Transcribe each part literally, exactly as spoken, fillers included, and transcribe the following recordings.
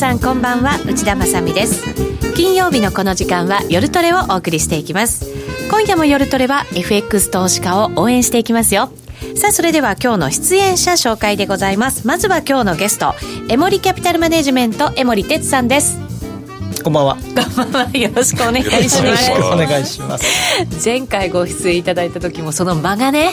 さんこんばんは、内田まさみです。金曜日のこの時間は夜トレをお送りしていきます。今夜も夜トレは エフエックス 投資家を応援していきますよ。さあ、それでは今日の出演者紹介でございます。まずは今日のゲスト、エモリキャピタルマネジメント江守哲さんです。こんばんは。こんばんは。よろしくお願いします。よろしくお願いします。前回ご出演いただいた時もその間がね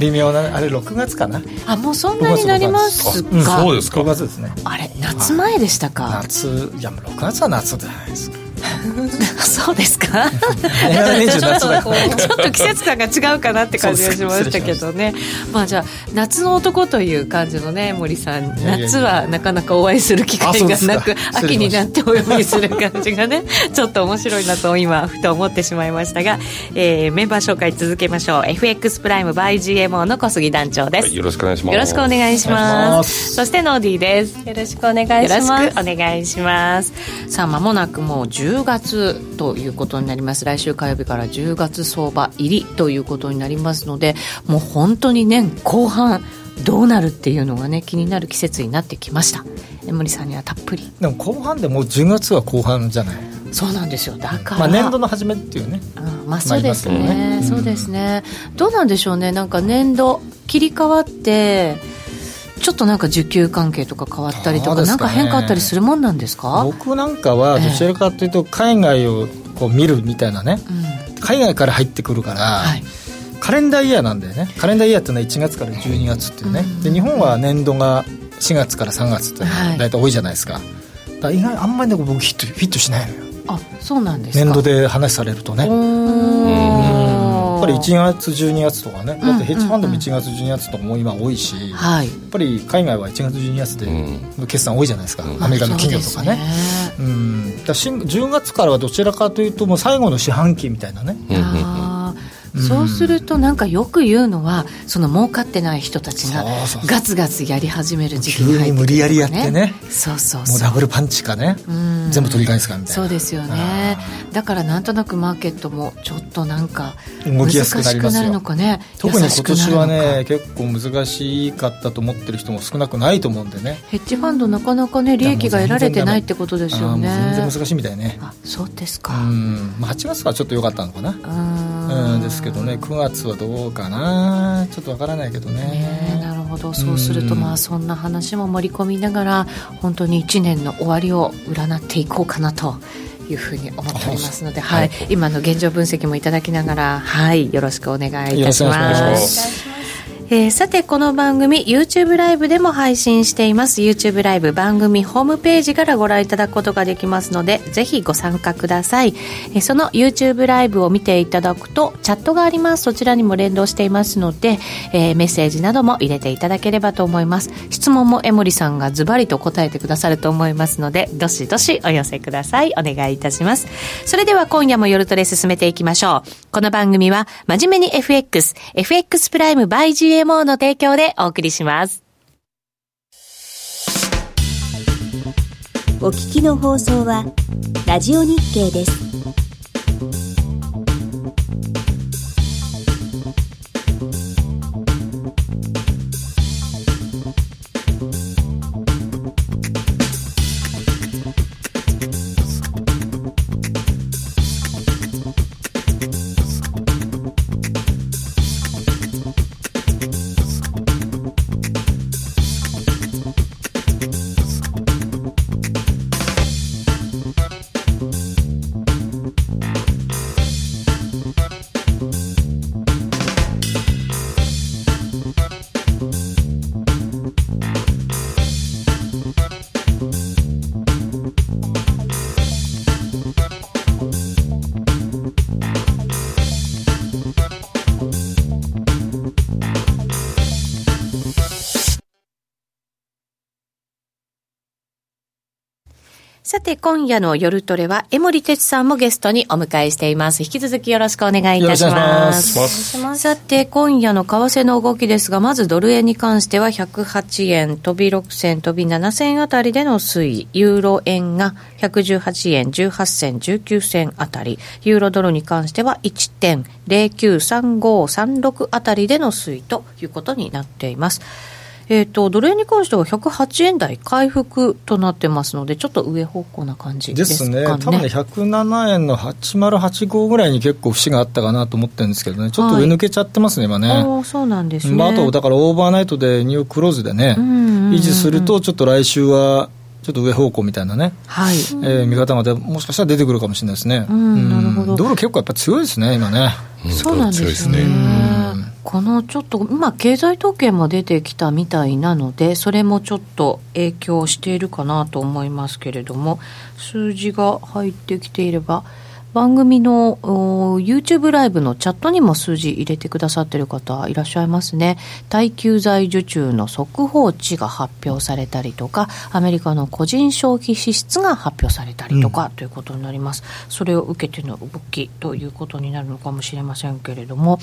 微妙な、あれろくがつかなあ、もうそんなになりますか。ごがつ、そうですか、ごがつですね。あれ夏前でしたか。夏、いやもうろくがつは夏じゃないですかそうですかちょっと、ちょっと季節感が違うかなって感じがしましたけどね。まあじゃあ夏の男という感じのね、森さん、夏はなかなかお会いする機会がなく、秋になってお呼びする感じがねちょっと面白いなと今ふと思ってしまいましたが、えー、メンバー紹介続けましょう。 エフエックス プライム by ジーエムオー の小杉団長です、はい、よろしくお願いします。よろしくお願いします。そしてノーディーです。よろしくお願いします。よろしくお願いします。さあ、間もなくもうじゅうがつということになります。来週火曜日からじゅうがつ相場入りということになりますので、もう本当に年後半どうなるっていうのがね、気になる季節になってきました。江守さんにはたっぷり。でも後半でもうじゅうがつは後半じゃない。そうなんですよ。だから、まあ、年度の初めっていうね、うん、まあそうですね、ね、そうですね、うん、どうなんでしょうね。なんか年度切り替わってちょっとなんか需給関係とか変わったりとか、ね、なんか変化あったりするもんなんですか。僕なんかはどちらかというと海外をこう見るみたいなね、えーうん、海外から入ってくるから、はい、カレンダーイヤーなんだよね。カレンダーイヤーってのはいちがつからじゅうにがつっていうね、うん、で日本は年度がしがつからさんがつってだいたい多いじゃないですか、はい、だから意外あんまり、ね、僕フィット、フィットしないのよ。あ、そうなんですか。年度で話されるとね、うん、やっぱりいちがつじゅうにがつとかね、だってヘッジファンドもいちがつじゅうにがつとかも今多いし、うんうんうん、やっぱり海外はいちがつじゅうにがつで決算多いじゃないですか、うん、アメリカの企業とかね、うん、だじゅうがつからはどちらかというともう最後の四半期みたいなね、うんうんうん、そうするとなんかよく言うのはその儲かってない人たちがガツガツやり始める時期に入ってくるとか、ね、急に無理やりやってね、そうそうそう、もうダブルパンチかね、うん、全部取り返すかみたいな。そうですよね。だからなんとなくマーケットもちょっとなんか難しくなるのかね。特に今年はね結構難しかったと思ってる人も少なくないと思うんでね。ヘッジファンドなかなかね利益が得られてないってことですよね。全 然, 全然難しいみたいね。あ、そうですか。うん、まあ、はちがつはちょっと良かったのかな、うん、うんですけどけどね、くがつはどうかな、ちょっとわからないけど ね, ねなるほど。そうすると、まあそんな話も盛り込みながら本当にいちねんの終わりを占っていこうかなというふうに思っておりますので、はいはい、今の現状分析もいただきながら、はい、よろしくお願いいたします。えー、さて、この番組 YouTube ライブでも配信しています。 YouTube ライブ番組ホームページからご覧いただくことができますので、ぜひご参加ください。えー、その YouTube ライブを見ていただくとチャットがあります。そちらにも連動していますので、えー、メッセージなども入れていただければと思います。質問も江守さんがズバリと答えてくださると思いますので、どしどしお寄せください。お願いいたします。それでは今夜も夜トレ進めていきましょう。この番組は真面目に エフエックス、 エフエックス プライム by ジーエムの提供でお送りします。お聞きの放送はラジオ日経です。さて、今夜の夜トレは江守哲さんもゲストにお迎えしています。引き続きよろしくお願いいたします。さて、今夜の為替の動きですが、まずドル円に関してはひゃくはちえん飛びろくせん飛びななせんあたりでの推移、ユーロ円がひゃくじゅうはちえんじゅうはっせんじゅうきゅうせんあたり、ユーロドルに関しては いってんぜろきゅうさんごさんろく あたりでの推移ということになっています。えー、とドル円に関してはひゃくはちえん台回復となってますので、ちょっと上方向な感じですかね。ですね、多分ねひゃくななえんのはちまるはちごぐらいに結構節があったかなと思ってるんですけどね、ちょっと上抜けちゃってますね、はい、今ね。あ、そうなんですね、まあ、あとだからオーバーナイトでニュークローズでね、うんうんうんうん、維持するとちょっと来週はちょっと上方向みたいなね、はい、えー、見方がもしかしたら出てくるかもしれないですね、うんうん、なるほど。ドル結構やっぱ強いですね今ね、うん、そうなんですね、うん、このちょっと今経済統計も出てきたみたいなので、それもちょっと影響しているかなと思いますけれども、数字が入ってきていれば番組の YouTube ライブのチャットにも数字入れてくださっている方いらっしゃいますね。耐久財受注の速報値が発表されたりとか、アメリカの個人消費支出が発表されたりとかということになります、うん、それを受けての動きということになるのかもしれませんけれども、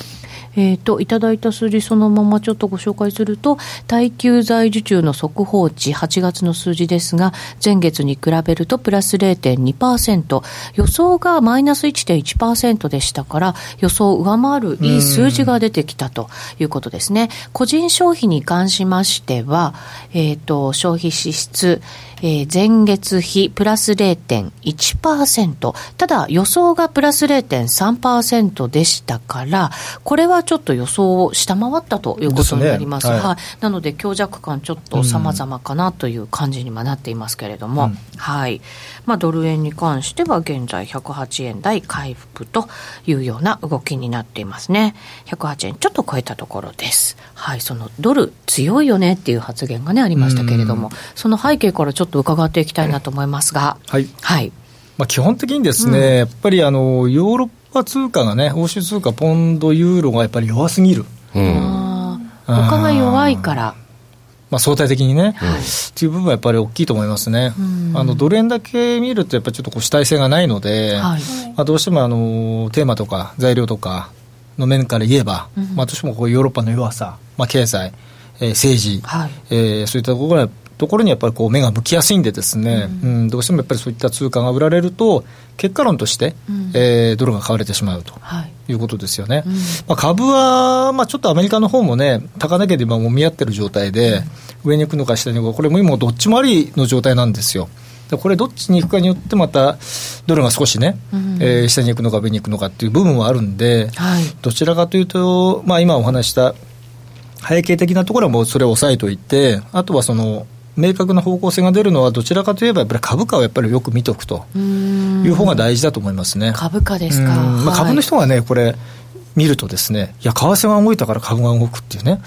えーと、いただいた数字そのままちょっとご紹介すると、耐久財受注の速報値はちがつの数字ですが、前月に比べるとプラス れいてんにパーセント、 予想がマイナス いってんいちパーセント でしたから、予想を上回るいい数字が出てきたということですね。個人消費に関しましては、えーと、消費支出、えー、前月比プラス れいてんいちパーセント、 ただ予想がプラス れいてんさんパーセント でしたから、これはちょっと予想を下回ったということになりますが、ね、はいはい、なので強弱感ちょっと様々かなという感じにはなっていますけれども、うん、はい、まあ、ドル円に関しては現在ひゃくはちえん台回復というような動きになっていますね。ひゃくはちえんちょっと超えたところです。はい、そのドル強いよねっていう発言が、ね、ありましたけれども、うん、その背景からちょっと伺っていきたいなと思いますが、はいはい、まあ、基本的にですね、うん、やっぱりあのヨーロッパ通貨がね、欧州通貨ポンドユーロがやっぱり弱すぎる、うん、あ、他が弱いから、まあ、相対的にね、はい、っていう部分はやっぱり大きいと思いますね、うん、あのドル円だけ見るとやっぱりちょっとこう主体性がないので、はい、まあ、どうしてもあのテーマとか材料とかの面から言えば、うん、まあ、どうしてもこうヨーロッパの弱さ、まあ、経済、えー、政治、はい、えー、そういったところがところにやっぱりこう目が向きやすいんでですね、うんうん、どうしてもやっぱりそういった通貨が売られると結果論として、うん、えー、ドルが買われてしまうということですよね、はい、うん、まあ、株は、まあ、ちょっとアメリカの方もね高値で今もみ合ってる状態で、うん、上に行くのか下に行くのか、これも今どっちもありの状態なんですよ。これどっちに行くかによってまたドルが少しね、うん、えー、下に行くのか上に行くのかっていう部分はあるんで、はい、どちらかというと、まあ、今お話した背景的なところはもうそれを抑えておいて、あとはその明確な方向性が出るのはどちらかといえばやっぱり株価をやっぱりよく見ておくという方が大事だと思いますね。株価ですか、まあ、株の人がねこれ見るとですね、いや為替が動いたから株が動くっていうね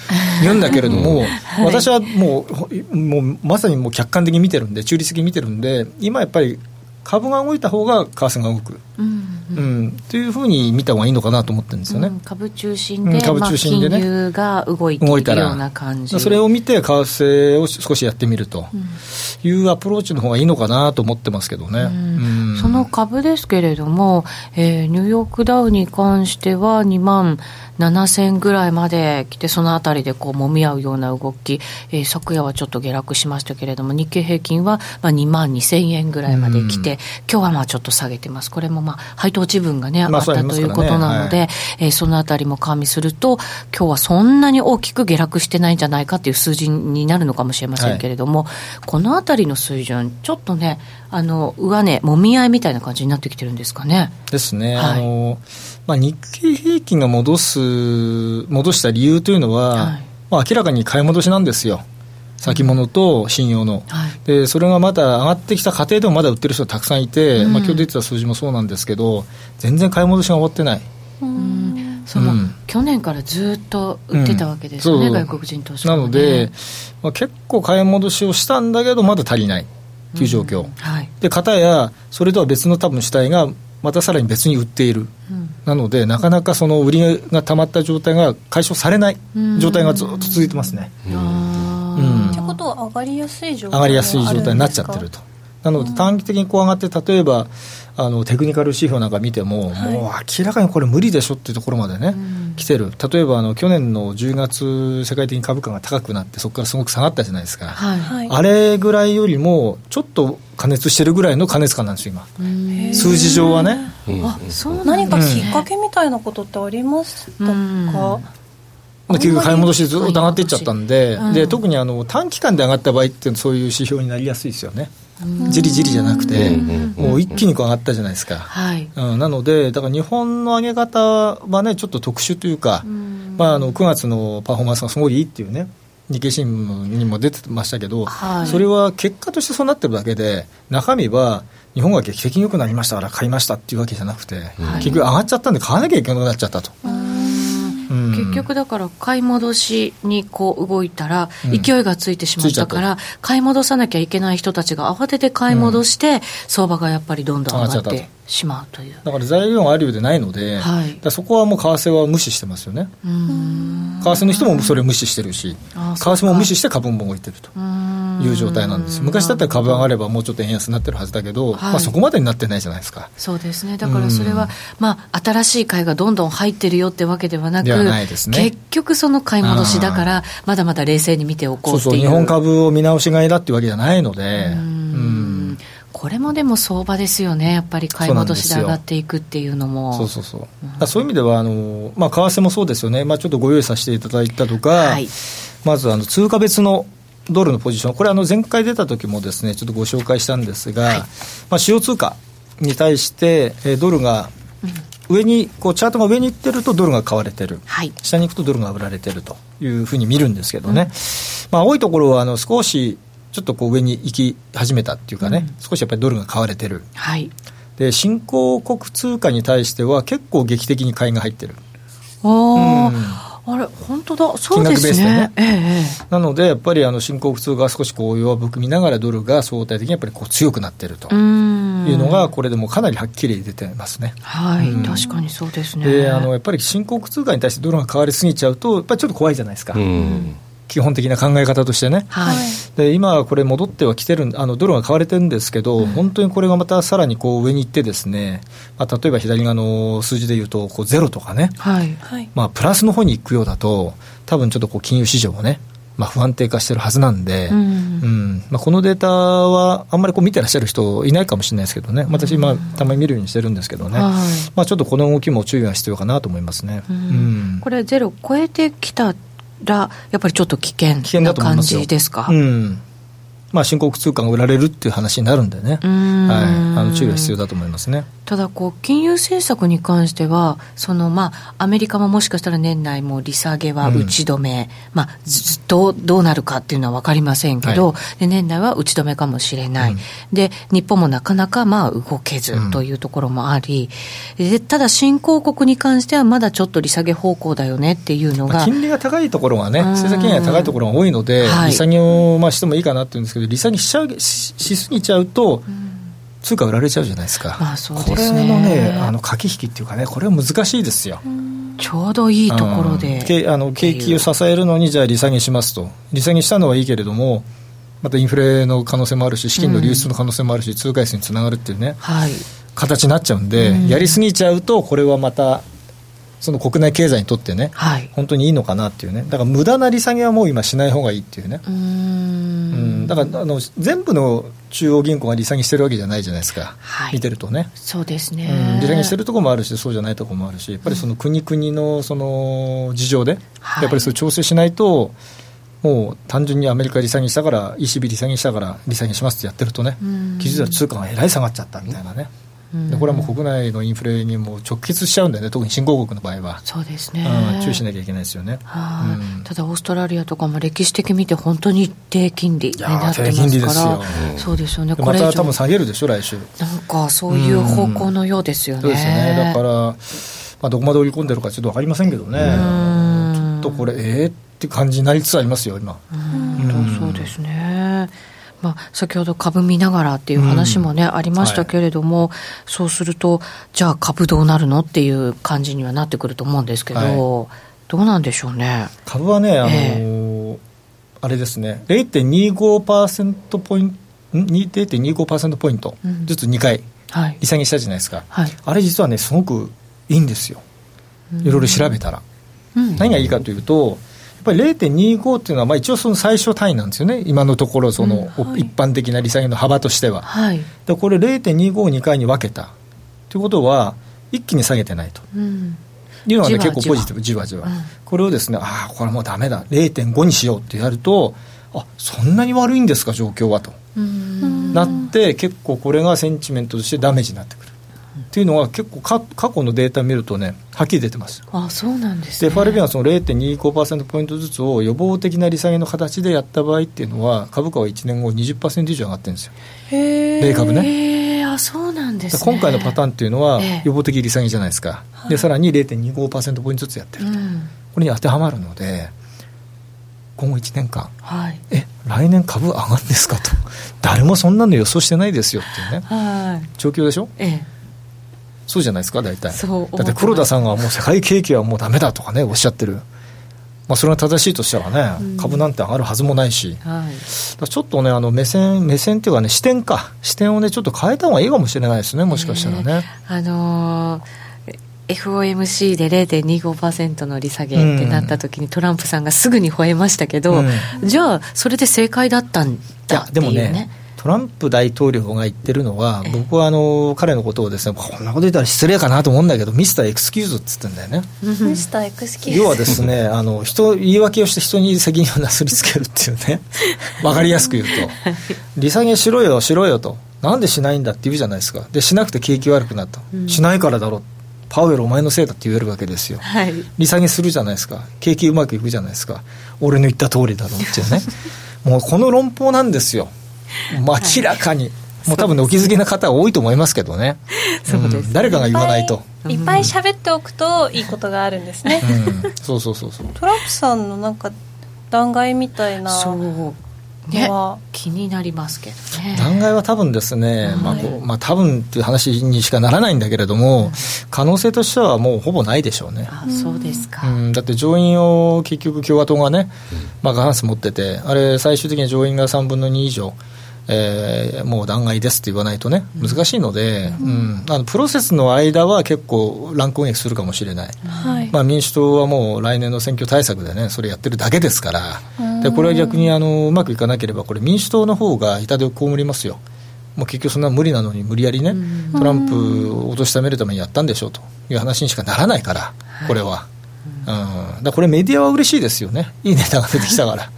言うんだけれども、はい、私はもう、もうまさにもう客観的に見てるんで、中立的に見てるんで、今やっぱり株が動いた方が為替が動く、うんうんうん、というふうに見た方がいいのかなと思ってるんですよね、うん、株中心で、株中心でね、まあ、金融が動いているような感じ、それを見て為替を少しやってみるというアプローチの方がいいのかなと思ってますけどね、うんうん、その株ですけれども、えー、ニューヨークダウに関してはにまんななせんぐらいまで来て、そのあたりでこう揉み合うような動き、えー、昨夜はちょっと下落しましたけれども、日経平均はまあにまんにせんえんぐらいまで来て、うん、今日はまあちょっと下げてます。これもまあ配当自分が、ね、まあ、あったということなので、ね、はい、えー、そのあたりも加味すると今日はそんなに大きく下落してないんじゃないかという数字になるのかもしれませんけれども、はい、このあたりの水準ちょっとね、あの上値、ね、もみ合いみたいな感じになってきてるんですかね。ですね、はい、あのまあ、日経平均が戻す戻した理由というのは、はい、まあ、明らかに買い戻しなんですよ、先物と信用の、はい、でそれがまた上がってきた過程でもまだ売ってる人がたくさんいて、うん、まあ、今日出てた数字もそうなんですけど全然買い戻しが終わってない、うん、その、うん、去年からずっと売ってたわけですよね、うん、外国人投資家、ね、なので、まあ、結構買い戻しをしたんだけどまだ足りないという状況、うん、はい、で片やそれとは別の多分主体がまたさらに別に売っている、うん、なのでなかなかその売りが溜まった状態が解消されない状態がずっと続いてますね、うん、ことは上がりやすい状態になっちゃってると。なので短期的にこう上がって、例えばあのテクニカル指標なんか見ても、はい、もう明らかにこれ無理でしょっていうところまでね、うん、来てる。例えばあの去年のじゅうがつ世界的に株価が高くなってそこからすごく下がったじゃないですか、はいはい、あれぐらいよりもちょっと過熱してるぐらいの過熱感なんですよ今、数字上はね、うん、あ、そう、何かきっかけみたいなことってありましたか、うん、結局買い戻しでずっと上がっていっちゃったん で,、うん、で特にあの短期間で上がった場合ってそういう指標になりやすいですよね。じりじりじゃなくてもう一気に上がったじゃないですか、はいうん、なのでだから日本の上げ方は、ね、ちょっと特殊というか、うんまあ、あのくがつのパフォーマンスがすごいいいっていうね日経新聞にも出てましたけど、はい、それは結果としてそうなってるだけで中身は日本が劇的に良くなりましたから買いましたっていうわけじゃなくて、はい、結局上がっちゃったんで買わなきゃいけなくなっちゃったと、うん、結局だから買い戻しにこう動いたら勢いがついてしまったから、うん、買い戻さなきゃいけない人たちが慌てて買い戻して、うん、相場がやっぱりどんどん上がってしまうという。だから材料があるようでないので、はい、だそこはもう為替は無視してますよね。うーん為替の人もそれを無視してるし為替も無視して株も動いてるという状態なんです。昔だったら株上がればもうちょっと円安になってるはずだけど、はいまあ、そこまでになってないじゃないですか。そうですね。だからそれは、まあ、新しい買いがどんどん入ってるよってわけではなくはないです、ね、結局その買い戻しだからまだまだ冷静に見ておこうっていう。そうそう日本株を見直し買いだっていうわけじゃないのでうこれもでも相場ですよね。やっぱり買い戻しで上がっていくっていうのもそうそうそう、うん、そういう意味ではあの、まあ、為替もそうですよね、まあ、ちょっとご用意させていただいたとか、はい、まずあの通貨別のドルのポジションこれあの前回出た時もですねちょっとご紹介したんですが、はいまあ、主要通貨に対してドルが上にこうチャートが上に行ってるとドルが買われてる、はい、下に行くとドルが売られてるというふうに見るんですけどね、うんまあ、多いところはあの少しちょっとこう上に行き始めたっていうかね、うん、少しやっぱりドルが買われてる、はい、で新興国通貨に対しては結構劇的に買いが入ってる。あ、うん、あれ本当だそうですね。金額ベースでね、ええ、なのでやっぱりあの新興国通貨が少しこう弱含みながらドルが相対的にやっぱりこう強くなってるというのがこれでもかなりはっきり出てますね。はい、うん、確かにそうですね。であのやっぱり新興国通貨に対してドルが買われすぎちゃうとやっぱりちょっと怖いじゃないですか、うん基本的な考え方としてね、はい、で今これ戻ってはきてるあのドルが買われてるんですけど、うん、本当にこれがまたさらにこう上に行ってですね、まあ、例えば左側の数字でいうとこうゼロとかね、はいまあ、プラスの方に行くようだと多分ちょっとこう金融市場もね、まあ、不安定化してるはずなんで、うんうんまあ、このデータはあんまりこう見てらっしゃる人いないかもしれないですけどね私今、うん、たまに見るようにしてるんですけどね、はいまあ、ちょっとこの動きも注意が必要かなと思いますね、うんうん、これゼロ超えてきたらやっぱりちょっと危険な感じですか。うんまあ、新興国通貨が売られるっていう話になるんでねうん、はい、あの注意が必要だと思いますね。ただこう金融政策に関してはその、まあ、アメリカももしかしたら年内も利下げは打ち止め、うんまあ、ずっとどうなるかっていうのは分かりませんけど、はい、で年内は打ち止めかもしれない、うん、で日本もなかなかまあ動けずというところもあり、うん、でただ新興国に関してはまだちょっと利下げ方向だよねっていうのが、まあ、金利が高いところがね政策金利が高いところが多いので、はい、利下げをまあしてもいいかなっていうんですけど利下げしちゃう、し、しすぎちゃうと、うん、通貨売られちゃうじゃないですか、まあそうですね、これのねあの駆け引きっていうかねこれは難しいですよ。ちょうどいいところで、うん、あの景気を支えるのにじゃあ利下げしますと利下げしたのはいいけれどもまたインフレの可能性もあるし資金の流出の可能性もあるし、うん、通貨安につながるっていうね、はい、形になっちゃうんで、うん、やりすぎちゃうとこれはまたその国内経済にとってね、はい、本当にいいのかなっていうねだから無駄な利下げはもう今しない方がいいっていうねうーん、うん、だからあの全部の中央銀行が利下げしてるわけじゃないじゃないですか、はい、見てるとねそうですね、うん、利下げしてるところもあるしそうじゃないところもあるしやっぱりその国々のその事情で、うん、やっぱりそれ調整しないと、はい、もう単純にアメリカ利下げしたから イーシービー 利下げしたから利下げしますってやってるとね実は通貨がえらい下がっちゃったみたいなね、うんでこれはもう国内のインフレにも直結しちゃうんだよね特に新興国の場合はそうですね、うん、注意しなきゃいけないですよね、はあうん、ただオーストラリアとかも歴史的見て本当に低金利になってますからそうですよねこれまた多分下げるでしょ来週なんかそういう方向のようですよね、うん、そうですねだから、まあ、どこまで追い込んでるかちょっと分かりませんけどねうんちょっとこれえーって感じになりつつありますよ今うん、うん、そうですねまあ、先ほど株見ながらっていう話もね、うん、ありましたけれども、はい、そうするとじゃあ株どうなるのっていう感じにはなってくると思うんですけど、はい、どうなんでしょうね株はね、あのーえー、あれですね れいてんにごパーセント ポイント れいてんにごパーセント ポイントずつにかい利下げしたじゃないですか、はい、あれ実はねすごくいいんですよいろいろ調べたら、うん、何がいいかというとやっぱり れいてんにご っていうのはまあ一応その最小単位なんですよね今のところその一般的な利下げの幅としては、うんはい、でこれ れいてんにご をにかいに分けたということは一気に下げてないと、うん、いうのが、ね、結構ポジティブ、じわじわ、うん、これをですね、ああこれもうダメだ れいてんご にしようってやると、あそんなに悪いんですか状況はとうんなって、結構これがセンチメントとしてダメージになってくるっていうのが結構か過去のデータ見るとねはっきり出てます。あそうなんですね。で エフアールビー はその れいてんにじゅうごパーセント ポイントずつを予防的な利下げの形でやった場合っていうのは、株価はいちねんご にじゅっパーセント 以上上がってるんですよ。へ米株ね。へあそうなんですね。今回のパターンっていうのは予防的利下げじゃないですか、えー、でさらに れいてんにじゅうごパーセント ポイントずつやってると、うん、これに当てはまるので今後いちねんかん、はい、え来年株上がるんですかと誰もそんなの予想してないですよっていうね、はい状況でしょ。ええそうじゃないですか大体。だって黒田さんがもう世界景気はもうダメだとかねおっしゃってる、まあ、それが正しいとしたらね、うん、株なんて上がるはずもないし、はい、だちょっとねあの目線目線っていうかね視点か視点をねちょっと変えた方がいいかもしれないですね、もしかしたらね、えー、あのーエフオーエムシー で れいてんにじゅうごパーセント の利下げってなった時にトランプさんがすぐに吠えましたけど、うん、じゃあそれで正解だったんだっていうね。いやでもねトランプ大統領が言ってるのは、僕はあの彼のことをですねこんなこと言ったら失礼かなと思うんだけどミスターエクスキューズって言ってんだよね。ミスターエクスキューズ要はですねあの人言い訳をして人に責任をなすりつけるっていうね分かりやすく言うと利下げしろよしろよとなんでしないんだって言うじゃないですか。でしなくて景気悪くなった、うん、しないからだろうパウエルお前のせいだって言えるわけですよ、はい、利下げするじゃないですか景気うまくいくじゃないですか俺の言った通りだろうっていうねもうこの論法なんですよ明らかに、はい、もう多分お気づきな方多いと思いますけどね、そうです、うん、誰かが言わないといっぱい喋っておくといいことがあるんですね、うん、そうそうそうそうトランプさんのなんか弾劾みたいなそうね、気になりますけどね。弾劾は多分ですね、はいまあこうまあ、多分という話にしかならないんだけれども、うん、可能性としてはもうほぼないでしょうね。あそうですか、うん、だって上院を結局共和党がね、まあ、過半数持っててあれ最終的に上院がさんぶんのに以上、えー、もう弾劾ですって言わないとね難しいので、うんうん、あのプロセスの間は結構乱攻撃するかもしれない、はいまあ、民主党はもう来年の選挙対策でねそれやってるだけですから。でこれは逆にあのうまくいかなければこれ民主党の方が痛手を被りますよ。もう結局そんな無理なのに無理やりねトランプを落としめるためにやったんでしょうという話にしかならないからこれは、はいうん、だこれメディアは嬉しいですよね。いいネタが出てきたから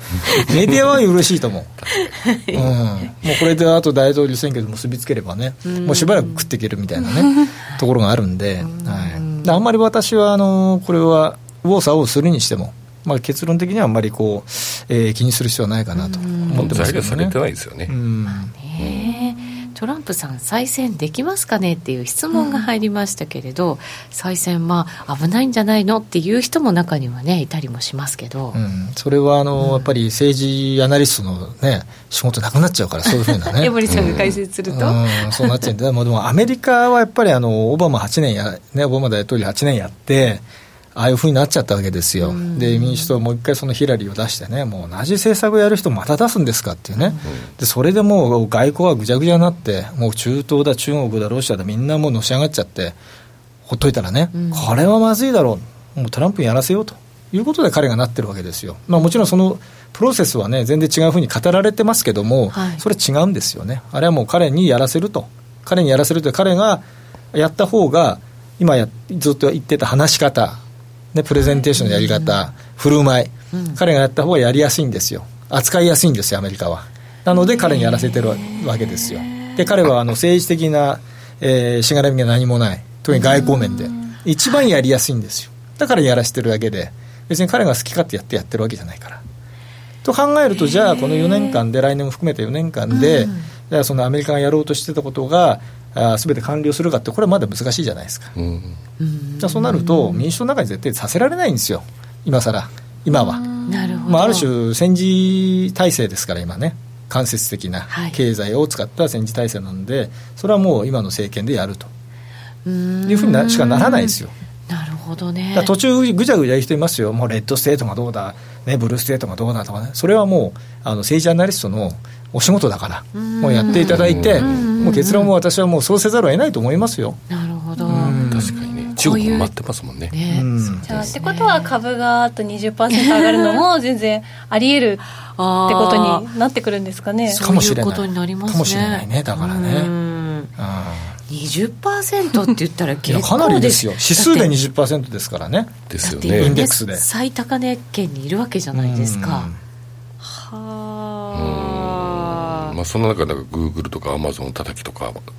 メディアは嬉しいと思う、うん、もうこれであと大統領選挙で結びつければねもうしばらく食っていけるみたいなねところがあるんで、はい、であんまり私はあのこれは右往左往するにしてもまあ、結論的にはあんまりこう、えー、気にする必要はないかなと思ってますけどね。材料されてないですよね。うん、まあ、ねトランプさん再選できますかねっていう質問が入りましたけれど、うん、再選まあ危ないんじゃないのっていう人も中にはねいたりもしますけど、うん、それはあの、うん、やっぱり政治アナリストのね仕事なくなっちゃうからそういうふうなね江森さんが解説すると、うんうん、そうなっちゃうんで、でもアメリカはやっぱりあのオバマはちねんや、ね、オバマ大統領はちねんやってああいう風になっちゃったわけですよ、うん、で民主党はもう一回そのヒラリーを出してねもう同じ政策をやる人また出すんですかっていうね、うん、でそれでもう外交はぐちゃぐちゃになってもう中東だ中国だロシアだみんなもうのし上がっちゃってほっといたらね、うん、これはまずいだろうもうトランプにやらせようということで彼がなってるわけですよ、まあ、もちろんそのプロセスはね全然違う風に語られてますけども、はい、それ違うんですよね。あれはもう彼にやらせると彼にやらせると彼がやった方が今やずっと言ってた話し方ね、プレゼンテーションのやり方、はい、振る舞い、うん、彼がやった方がやりやすいんですよ。扱いやすいんですよアメリカは。なので彼にやらせてるわけですよ。で彼はあの政治的な、えー、しがらみが何もない特に外交面で一番やりやすいんですよ。だからやらせてるだけで別に彼が好き勝手やってやってるわけじゃないからと考えるとじゃあこのよねんかんで来年も含めてよねんかんで、うん、じゃあそのアメリカがやろうとしてたことがすべて完了するかってこれはまだ難しいじゃないですか、うん、じゃあそうなると民主党の中に絶対させられないんですよ今さら今は、なるほど、まあ、ある種戦時体制ですから今ね間接的な経済を使った戦時体制なんで、はい、それはもう今の政権でやるというふうにしかならないですよ。なるほどね。だ途中ぐちゃぐちゃ言う人いますよもうレッドステートがどうだ、ね、ブルーステートがどうだとかねそれはもうあの政治アナリストのお仕事だからもうやっていただいてもう結論も私はもうそうせざるを得ないと思いますよ。なるほど、うん、確かにね中国も待ってますもんね。じゃあってことは株があと にじゅっパーセント 上がるのも全然ありえるってことになってくるんですかね。かもしれない、そういうことになりますね。かもしれないねだからね、うん、あにじゅっパーセント って言ったら結構かなりですよ。指数で にじゅっパーセント ですからね。ですよね。インデックスで最高値圏にいるわけじゃないですか。はあ、まあ、そんな中でグーグルとかアマゾン叩きとか結構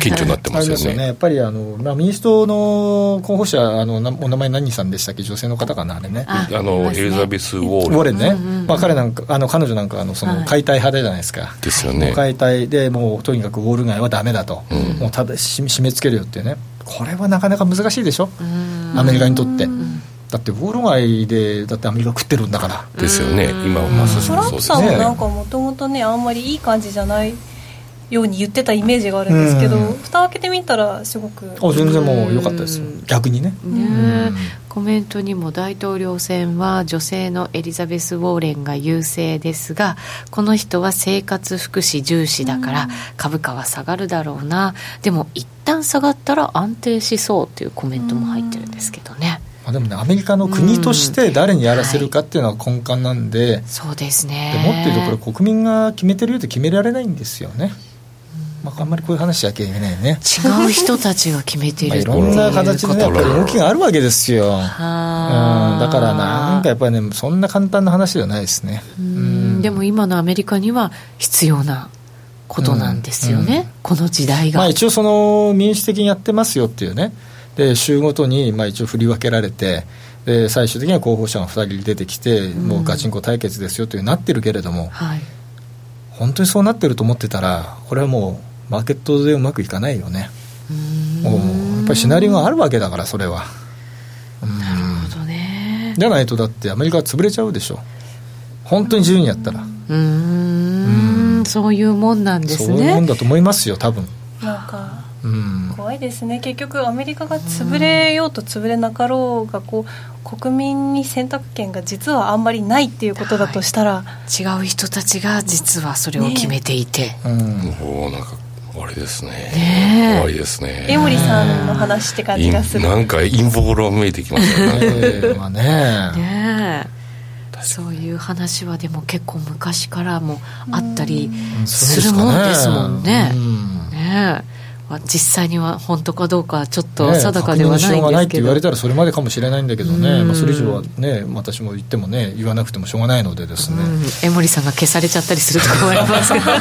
緊張になってますよね。 あれですよね、やっぱりあの、まあ、民主党の候補者、あのお名前何さんでしたっけ、女性の方かな、あれね、ああのエリザベス・ウォーレンね、うんうんうん、まあ、彼なんかあの彼女なんかあのその解体派じゃないですか。ですよね。解体でもうとにかくウォール街はダメだと、うん、もうただ締め付けるよってね。これはなかなか難しいでしょ、アメリカにとって。だってウォール街でだってアメリカ食ってるんだからですよね。今はまさにそうですね。トランプさんもなんかもともとね、あんまりいい感じじゃないように言ってたイメージがあるんですけど、蓋を開けてみたらすごく、あ、全然もう良かったですよ、逆にね。ね、コメントにも大統領選は女性のエリザベス・ウォーレンが優勢ですが、この人は生活福祉重視だから株価は下がるだろうな、でも一旦下がったら安定しそうというコメントも入ってるんですけどね。まあ、でもね、アメリカの国として誰にやらせるかっていうのが根幹なんで、うん、はい、そうですね。でもっていうとこれ国民が決めてるようで決められないんですよね。まあ、あんまりこういう話は言えないね。違う人たちが決めているいろんな形で、ね、やっぱり動きがあるわけですよ。は、うん、だからなんかやっぱりね、そんな簡単な話ではないですね。うん、でも今のアメリカには必要なことなんですよね、うんうん、この時代が。まあ、一応その民主的にやってますよっていうね。で週ごとにまあ一応振り分けられて、で最終的には候補者がふたり出てきて、うん、もうガチンコ対決ですよというなってるけれども、はい、本当にそうなってると思ってたらこれはもうマーケットでうまくいかないよね。うーん、やっぱりシナリオがあるわけだから、それは。うん、なるほどね。じゃないとだってアメリカは潰れちゃうでしょ、本当に自由にやったら。うーん、うーん、そういうもんなんですね。そういうもんだと思いますよ、多分。なんか、うん、怖いですね。結局アメリカが潰れようと潰れなかろうが、こう国民に選択権が実はあんまりないっていうことだとしたら、はい、違う人たちが実はそれを決めていて、ね、うん、なんかあれですね。ね、怖いですね。江守さんの話って感じがする。なんか陰謀論見えてきましたね。まあね。ね。そういう話はでも結構昔からもあったりするもんですもんね。うん、ね。実際には本当かどうかはちょっと定かではないんですけど、ね、確認しようがないって言われたらそれまでかもしれないんだけどね、まあ、それ以上はね、私も言ってもね、言わなくてもしょうがないのでですね、江守さんが消されちゃったりすると困りますけどね。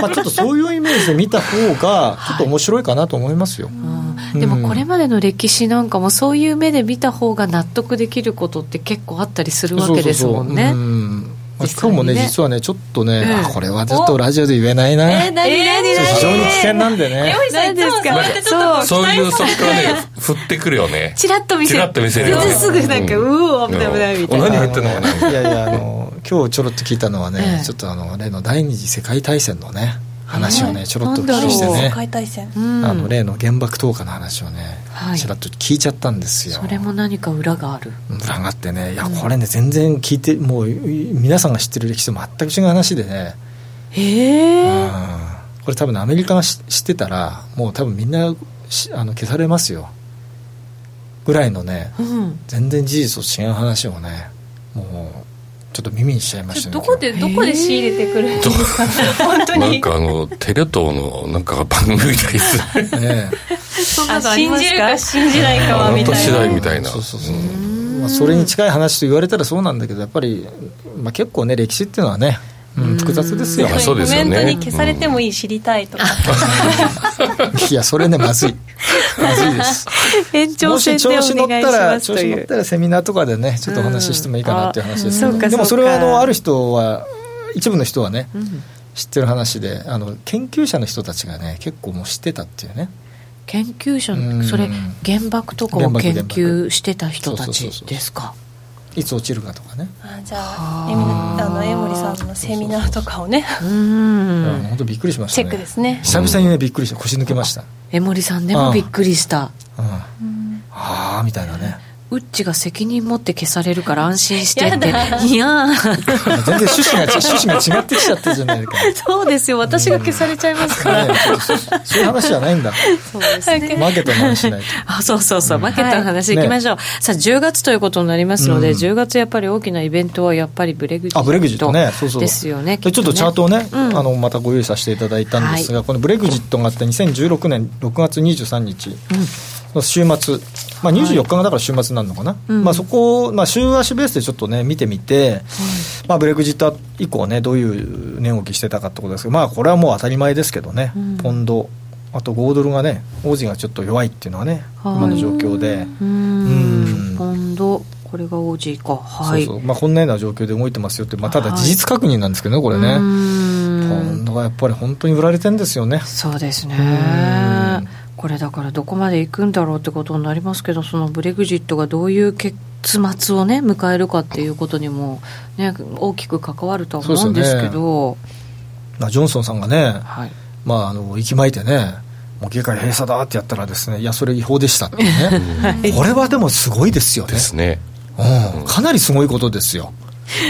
まあちょっとそういうイメージで見た方がちょっと面白いかなと思いますよ、はい、うん、でもこれまでの歴史なんかもそういう目で見た方が納得できることって結構あったりするわけですもんね。そうそうそう、うん、まあ、今日もね、実はね、ちょっとね、うん、これはちょっとラジオで言えないな、えー、何何何、非常に危険なんでね。何ですか、そうそういうそっからね、振ってくるよね。チラッと見せる、全然すぐなんか、うん、うお、危ない危ないみたいな。何言ってんのかな。いやいや、あの今日ちょろっと聞いたのはね、えー、ちょっとあの例の第二次世界大戦のね話をね、ちょろっとお聞きしてね、あの例の原爆投下の話をね、ちらっと聞いちゃったんですよ。それも何か裏がある、裏があってね、いやこれね、全然聞いてもう皆さんが知ってる歴史と全く違う話でね、へえ、これ多分アメリカが知ってたらもう多分みんなあの消されますよぐらいのね、うん、全然事実と違う話をね、もうちょっと耳にしちゃいましたね。どこでどこで仕入れてくるんですかね。本当になんかあのテレ東のなんか番組みたいですね。そんなのありますか。信じるか信じないかはみたいな。次第みたいな。そうそうそう。まあ、それに近い話と言われたらそうなんだけど、やっぱり、まあ、結構ね、歴史っていうのはね、うん、複雑ですよ。コメントに消されてもいい、知りたいとか。いやそれね、まずい。まずいです。延長線でお願いしますという。調子乗ったらセミナーとかでね、ちょっとお話ししてもいいかなっていう話ですけど、うん、でもそれは あ, のある人は、一部の人はね、うん、知ってる話で、あの研究者の人たちがね、結構もう知ってたっていうね。研究者の、うん、それ原爆とかを研究してた人たちですか。いつ落ちるかとかね。あ、じゃあ江守さんのセミナーとかをね、本当びっくりしましたね。チェックですね。久々にね、びっくりした、腰抜けました。江守さんでもびっくりした。ああ、うん、あみたいなね。ウッチが責任持って消されるから安心してって、いやいや全然趣旨が趣旨が違ってきちゃったじゃないか。そうですよ、私が消されちゃいますから、うん、そういう話じゃないんだ。そうです、ね、マーケットの話しないと。あ、そうそうそう、うん、マーケットの話いきましょう、はいね、さあじゅうがつということになりますので、うん、じゅうがつやっぱり大きなイベントはやっぱりブレグジット、あブレグジットね、そうそうですよね。ちょっとチャートをね、うん、あのまたご用意させていただいたんですが、はい、このブレグジットがあったにせんじゅうろくねんろくがつにじゅうさんにち、うん週末、まあ、にじゅうよっかがだから週末になるのかな、はいうんまあ、そこを、まあ、週足ベースでちょっと、ね、見てみて、はいまあ、ブレグジット以降、ね、どういう値動きしてたかってことですけど、まあ、これはもう当たり前ですけどね、うん、ポンドあと豪ドルがね王子がちょっと弱いっていうのはね、はい、今の状況でうんうんポンドこれが王子か、はい、そうそう、まあ、こんなような状況で動いてますよって、まあ、ただ事実確認なんですけどねこれね、はい、ポンドがやっぱり本当に売られてるんですよね。そうですね、これだからどこまで行くんだろうってことになりますけど、そのブレグジットがどういう結末をね迎えるかっていうことにも、ね、大きく関わるとは思うんですけど、そうですよね、ジョンソンさんがね、はいまあ、あの息巻いてねもう議会閉鎖だってやったらですね、いやそれ違法でしたってねはい、これはでもすごいですよ ね, ですね、うん、かなりすごいことですよ。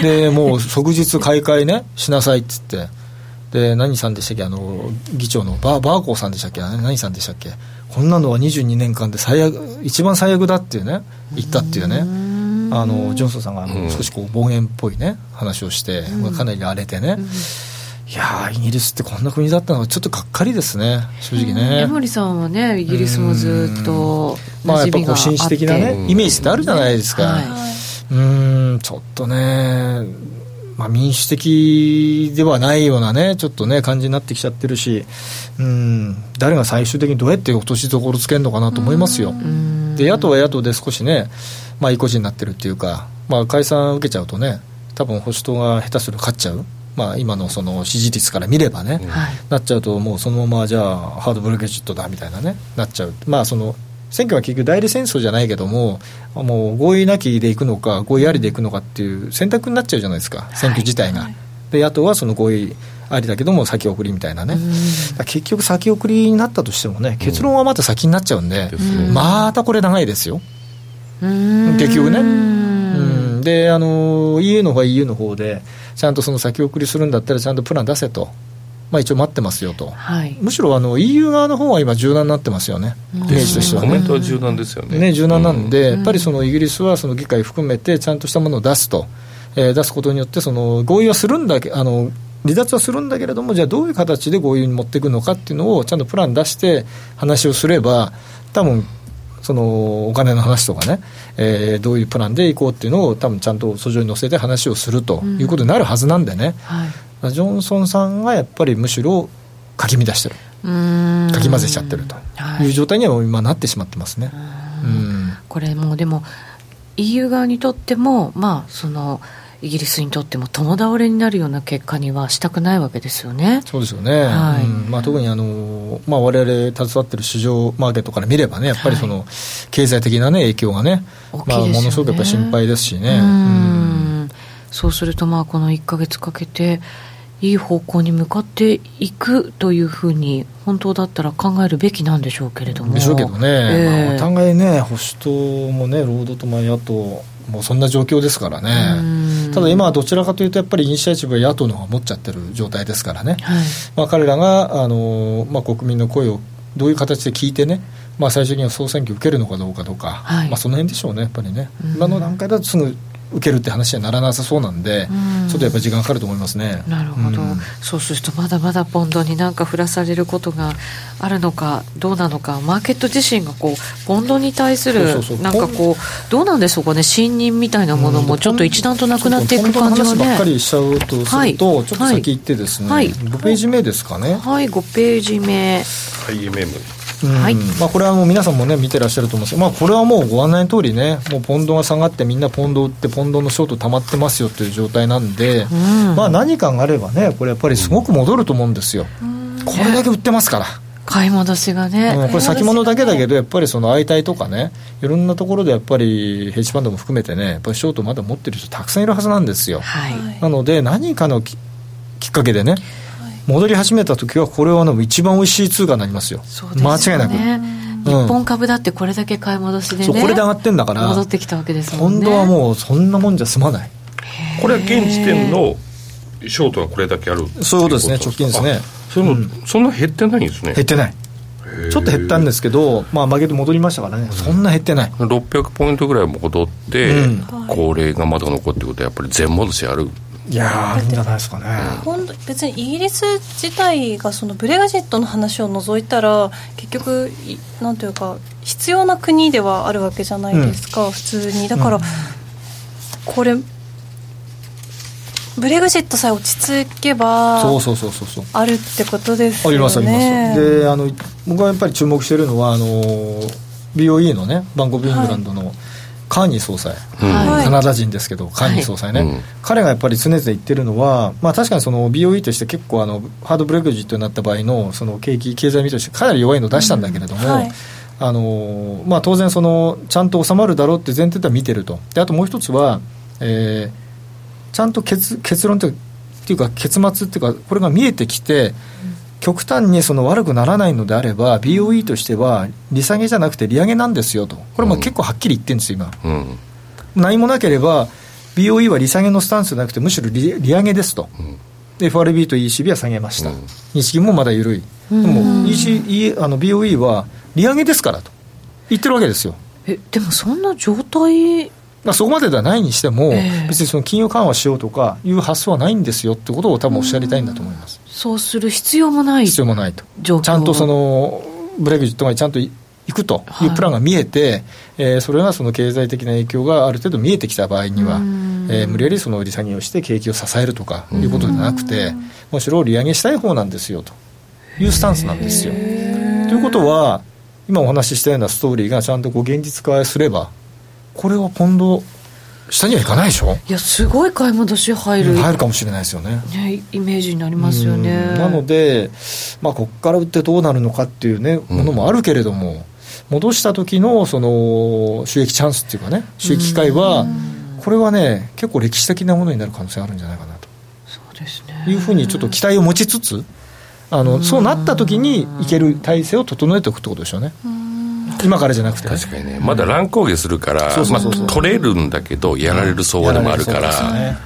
でもう即日開会ねしなさいって言って、で何さんでしたっけ、あの議長の バ, バーコーさんでしたっけ、何さんでしたっけ、こんなのはにじゅうにねんかんで最悪一番最悪だっていうね言ったっていうね、あのジョンソンさんが少しこう暴言っぽいね話をして、うん、かなり荒れてね、うん、いやイギリスってこんな国だったのがちょっとがっかりですね正直ね。江森さんはねイギリスもずっと馴染みがあって、まあ、やっぱこう紳士的なねイメージってあるじゃないですか、はい、うーんちょっとねまあ、民主的ではないようなねちょっとね感じになってきちゃってるし、うん誰が最終的にどうやって落としどころつけるのかなと思いますよ。で野党は野党で少しねまあ意固地になってるっていうか、まあ、解散受けちゃうとね多分保守党が下手する勝っちゃう、まあ、今 の, その支持率から見ればね、うん、なっちゃうともうそのままじゃあハードブレグジットだみたいなねなっちゃう。まあその選挙は結局代理戦争じゃないけども、もう合意なきでいくのか合意ありでいくのかっていう選択になっちゃうじゃないですか選挙自体が、はい、で野党はその合意ありだけども先送りみたいなね、結局先送りになったとしてもね結論はまた先になっちゃうんで、うん、またこれ長いですよ、うん、結局ね、うん、であの イーユー の方は イーユー の方でちゃんとその先送りするんだったらちゃんとプラン出せと、まあ、一応待ってますよと、はい、むしろあの イーユー 側の方は今柔軟になってますよね、イメージとしては、ね、コメントは柔軟ですよ ね, ね柔軟なんで、うん、やっぱりそのイギリスはその議会含めてちゃんとしたものを出すと、えー、出すことによってその合意はするんだけあの離脱はするんだけれども、じゃあどういう形で合意に持っていくのかっていうのをちゃんとプラン出して話をすれば多分そのお金の話とかね、えー、どういうプランでいこうっていうのを多分ちゃんと訴状に載せて話をするということになるはずなんでね、うんはい、ジョンソンさんがやっぱりむしろかき乱してる、うーんかき混ぜちゃってるという状態には今なってしまってますね、うんうん、これもうでも イーユー 側にとっても、まあ、そのイギリスにとっても共倒れになるような結果にはしたくないわけですよね。そうですよね、はいうんまあ、特にあの、まあ、我々携わってる市場マーケットから見ればねやっぱりその経済的な、ね、影響がね、はいまあ、ものすごくやっぱ心配ですしね、うんうん、そうするとまあこのいっかげつかけていい方向に向かっていくというふうに本当だったら考えるべきなんでしょうけれどもでしょうけどね、えーまあ、お互いね保守党もね労働党も野党もうそんな状況ですからね。ただ今はどちらかというとやっぱりイニシアチブは野党の方が持っちゃってる状態ですからね、はいまあ、彼らがあの、まあ、国民の声をどういう形で聞いてね、まあ、最終的には総選挙受けるのかどうかとか、はいまあ、その辺でしょうねやっぱりね。今の段階だとすぐ受けるって話にはならなさそうなんで、うん、ちょっとやっぱり時間かかると思いますね。なるほど、うん、そうするとまだまだポンドに何か振らされることがあるのかどうなのか、マーケット自身がこうポンドに対するなんかこうどうなんでしょうかね、信任みたいなものもちょっと一段となくなっていく感じがね、ポンドの話ばっかりしちゃうとすると、はい、ちょっと先行ってですね、はい、ごページ目ですかね、はいごページ目 アイエムエムうんはいまあ、これはもう皆さんも、ね、見てらっしゃると思うんですけど、まあ、これはもうご案内の通りねもうポンドが下がってみんなポンド売ってポンドのショート溜まってますよという状態なんで、うんまあ、何かがあればねこれやっぱりすごく戻ると思うんですよ、うん、これだけ売ってますから買い戻しがね、うん、これ先物だけだけどやっぱりその相対とかねいろんなところでやっぱりヘッジファンドも含めてねやっぱりショートまだ持ってる人たくさんいるはずなんですよ、はい、なので何かの き, きっかけでね戻り始めた時はこれは一番おいしい通貨になりますよ。そうですよね、間違いなく。日本株だってこれだけ買い戻しでね、そうこれで上がってんだから戻ってきたわけですもんね。今度はもうそんなもんじゃ済まない。これは現時点のショートがこれだけある。そういうことですね。直近ですね。その、うん、そんな減ってないんですね。減ってない。ちょっと減ったんですけど、まあ、負けて戻りましたからね、うん、そんな減ってない。ろっぴゃくポイントぐらい戻って、うん、これがまだ残ってることはやっぱり全戻しある。いやあるんじゃないですかね。別にイギリス自体がそのブレグジットの話を除いたら結局なんというか必要な国ではあるわけじゃないですか、うん、普通にだから、うん、これブレグジットさえ落ち着けばそうそうそうそうそうあるってことですよね。ありますあります。であの僕はやっぱり注目しているのはあの ビーオーイー のねバンク・オブ・イングランドの、はいカーニー総裁、はい、カナダ人ですけどカーニー総裁ね、はい、彼がやっぱり常々言ってるのは、まあ、確かにその ビーオーイー として結構あのハードブレグジットになった場合 の, その景気経済見通しかなり弱いのを出したんだけれども、うんはいあのまあ、当然そのちゃんと収まるだろうって前提では見てると。であともう一つは、えー、ちゃんと 結, 結論というか結末っていうかこれが見えてきて、うん極端にその悪くならないのであれば ビーオーイー としては利下げじゃなくて利上げなんですよとこれも結構はっきり言ってるんです今、うん、何もなければ ビーオーイー は利下げのスタンスじゃなくてむしろ 利, 利上げですと、うん、で エフアールビー と イーシービー は下げました、うん、日銀もまだ緩い、うん、でも、イーシーイー、あの ビーオーイー は利上げですからと言ってるわけですよ。えでもそんな状態そこまでではないにしても、えー、別にその金融緩和しようとかいう発想はないんですよってことを多分おっしゃりたいんだと思います。うそうする必要もない必要もないとちゃんとそのブレグジットまでちゃんと行くというプランが見えて、はいえー、それがその経済的な影響がある程度見えてきた場合には、えー、無理やりその利下げをして景気を支えるとかいうことじゃなくてむしろ利上げしたい方なんですよというスタンスなんですよ。ということは今お話ししたようなストーリーがちゃんとこう現実化すればこれはポンド下にはいかないでしょ。いやすごい買い戻し入る、うん、入るかもしれないですよ ね, ねイメージになりますよね。なので、まあ、こっから売ってどうなるのかっていう、ね、ものもあるけれども、うん、戻した時 の, その収益チャンスっていうかね収益機会はこれはね結構歴史的なものになる可能性あるんじゃないかなとそうです、ね、いうふうにちょっと期待を持ちつつあのそうなった時にいける体制を整えておくってことでしょうね。今からじゃなくて確かにねまだ乱高下するから取れるんだけどやられる相場でもあるから、うんらね、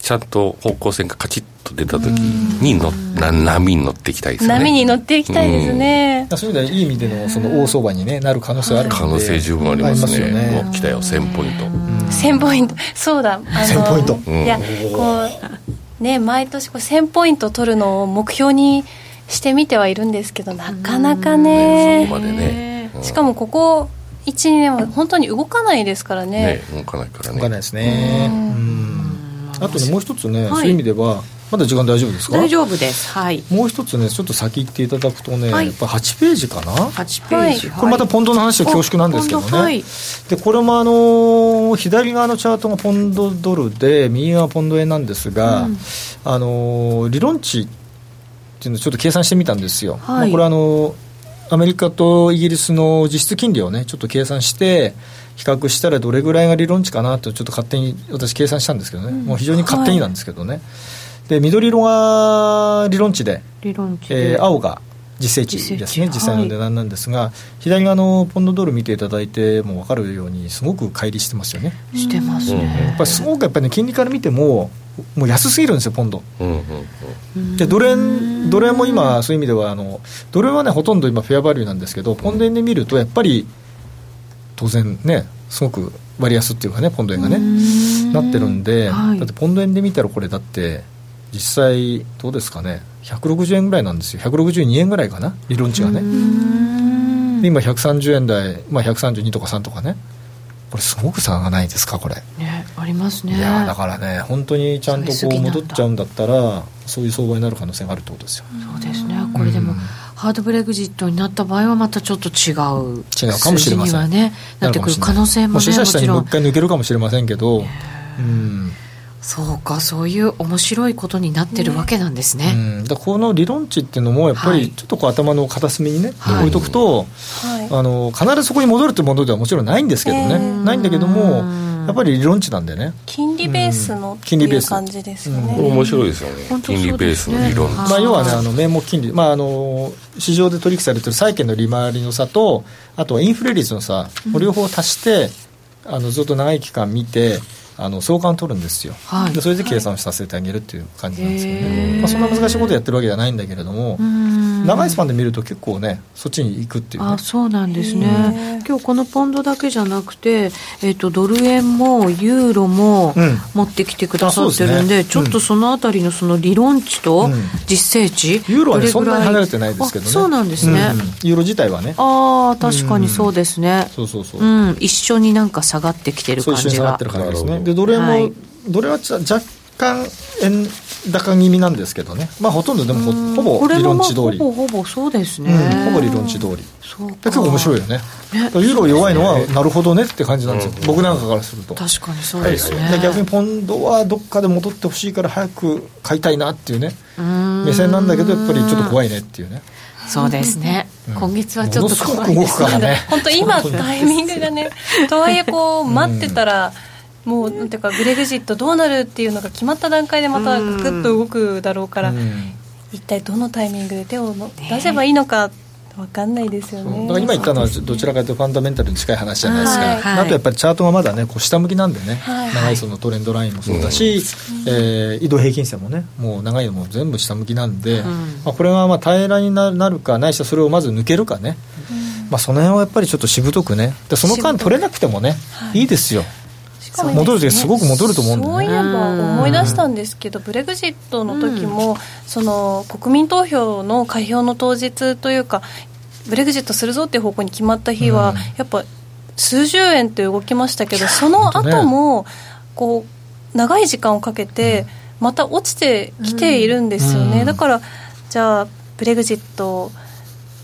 ちゃんと方向線がカチッと出た時にの波に乗っていきたいですね。波に乗っていきたいですね、うん、そういう意味ではいい意味で の, その大相場に、ね、なる可能性あるので可能性十分あります ね, ますねもう期待をせんポイントせんポイントそうだあのせんポイント、うん、いやこう、ね、毎年こうせんポイント取るのを目標にしてみてはいるんですけどなかなか ね, ねそこまでねしかもここ いちにねんは本当に動かないですからね。ね動かないからね。動かないですね。うんうんあとねもう一つね、はい、そういう意味ではまだ時間大丈夫ですか？大丈夫です。はい。もう一つねちょっと先行っていただくとね、はい、やっぱはちページかな？ はち ページ、はい。これまたポンドの話は恐縮なんですけどね。はい、でこれもあのー、左側のチャートがポンドドルで右側はポンド円なんですが、うん、あのー、理論値っていうのをちょっと計算してみたんですよ。はいまあ、これあのーアメリカとイギリスの実質金利をねちょっと計算して比較したらどれぐらいが理論値かなとちょっと勝手に私計算したんですけどね、うん、もう非常に勝手になんですけどね、はい、で緑色が理論値で、理論値で、えー、青が実勢値ですね実際の値段なんですが、はい、左側のポンドドル見ていただいても分かるようにすごく乖離してますよね。してますね。やっぱすごくやっぱり、ね、金利から見てももう安すぎるんですよポンド、うんうん、でドル円ドル円も今そういう意味ではあのドル円はねほとんど今フェアバリューなんですけどポンド円で見るとやっぱり当然ねすごく割安っていうかねポンド円がねなってるんで、はい、だってポンド円で見たらこれだって実際どうですかねひゃくろくじゅうえんぐらいなんですよ。ひゃくろくじゅうにえんぐらいかな理論値がね。で今ひゃくさんじゅうえん台、まあ、ひゃくさんじゅうにとかさんとかねこれすごく差がないですかこれ、ね、ありますね。いやだからね本当にちゃんとこう戻っちゃうんだったらそういう相場になる可能性があるってことですよ。そうですねこれでも、うん、ハードブレグジットになった場合はまたちょっと違う違うかもしれません、ね、なってくる可能性もねもしかしたらもう一回抜けるかもしれませんけど、ねうん、そうかそういう面白いことになってるわけなんですね、うん、だこの理論値っていうのもやっぱりちょっとこう頭の片隅にね、はい、置いとくと、はいあの必ずそこに戻るというものではもちろんないんですけどね、ないんだけどもうん、やっぱり理論値なんでね、金利ベースのっていう感じですよね、うん、面白いですよね、うん、金利ベースの理論値、まあ、要はね、あの名目金利、まあ、あの市場で取引されている債券の利回りの差と、あとインフレ率の差、うん、両方足してあのずっと長い期間見てあの相関を取るんですよ、はい、でそれで計算をさせてあげるっていう感じなんですけどね、まあ、そんな難しいことをやってるわけじゃないんだけれども、長いスパンで見ると結構ねそっちに行くっていう、ね、あ、そうなんですね。今日このポンドだけじゃなくて、えー、とドル円もユーロも持ってきてくださってるんで、うん、あ、そうですね、うん、ちょっとそのあたりのその理論値と実勢値、うん、ユーロは、ね、そんなに離れてないですけどね。そうなんですね、うん、ユーロ自体はね、あ、確かにそうですね、一緒になんか下がってきてる感じが、そう、一緒に下がってる感じですね。でドル円も、はい、ドル円は若干円高気味なんですけどね、まあ、ほとんどでも ほ, ほぼ理論値通り、ほぼほぼそうですね、うん、ほぼ理論値通り、そうか、結構面白いよ ね, ね、ユーロ弱いのはなるほどねって感じなんですよ、うん、僕なんかからすると。確かにそうですね、はい、で逆にポンドはどっかで戻ってほしいから早く買いたいなっていうね、う目線なんだけど、やっぱりちょっと怖いねっていうね。そうですね、うん、今月はちょっと怖いですけど、ね、本当今タイミングがねとはいえこう待ってたら、うん、もうなんていうかブレグジットどうなるっていうのが決まった段階でまたグッと動くだろうから、うん、一体どのタイミングで手を出せばいいのか分かんないですよね。だから今言ったのはどちらかというとファンダメンタルに近い話じゃないですか、はいはい、あとやっぱりチャートがまだねこう下向きなんでね、はい、長いそのトレンドラインもそうだし、はい、えー、移動平均線もねもう長いのも全部下向きなんで、うん、まあ、これがまあ平らになるかないしはそれをまず抜けるかね、うん、まあ、その辺はやっぱりちょっとしぶとくね、でその間取れなくてもね、はい、いいですよ、ね、戻る時すごく戻ると思うんだよね。そういえば思い出したんですけど、ブレグジットの時も、うん、その国民投票の開票の当日というかブレグジットするぞっていう方向に決まった日は、うん、やっぱ数十円って動きましたけど、その後もこう長い時間をかけてまた落ちてきているんですよね、うんうん、だからじゃあブレグジット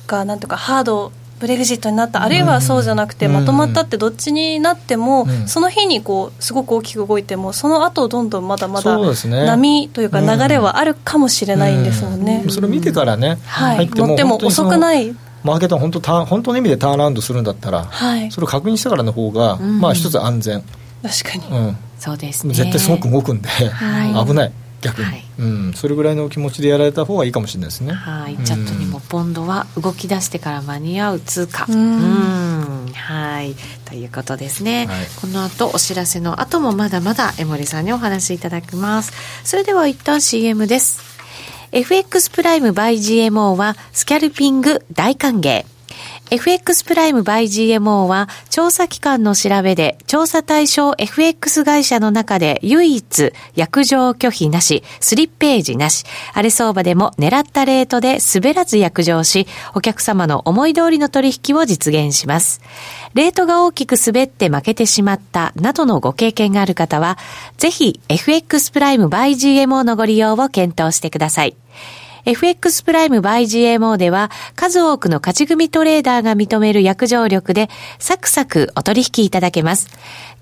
がなんとかハードブレグジットになった、あるいはそうじゃなくてまとまったってどっちになっても、うん、その日にこうすごく大きく動いてもその後どんどんまだまだ、ね、波というか流れはあるかもしれないんですもんね、うんうん、それを見てからね、うん、入っても、はい、持っても遅くない、マーケットは本当タ本当の意味でターンラウンドするんだったら、はい、それを確認してからの方が、うん、まあ一つ安全、確かに、うん、そうですね、絶対すごく動くんで、はい、危ない、逆に、はい、うん、それぐらいの気持ちでやられた方がいいかもしれないですね。はい、チャットにもポンドは動き出してから間に合う通貨、うん、はい、ということですね、はい、この後お知らせの後もまだまだ江守さんにお話いただきます。それでは一旦 シーエム です。 エフエックス プライム by ジーエムオー はスキャルピング大歓迎。エフエックス プライム by ジーエムオー は調査機関の調べで調査対象 エフエックス 会社の中で唯一約定拒否なし、スリッページなし、荒れ相場でも狙ったレートで滑らず約定し、お客様の思い通りの取引を実現します。レートが大きく滑って負けてしまったなどのご経験がある方は、ぜひ エフエックス プライム by ジーエムオー のご利用を検討してください。エフエックス プライム by ジーエムオー では数多くの勝ち組トレーダーが認める約定力でサクサクお取引いただけます。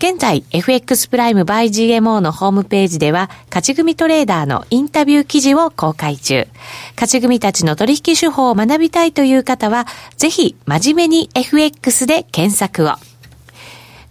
現在 エフエックス プライム by ジーエムオー のホームページでは勝ち組トレーダーのインタビュー記事を公開中。勝ち組たちの取引手法を学びたいという方はぜひ真面目に エフエックス で検索を。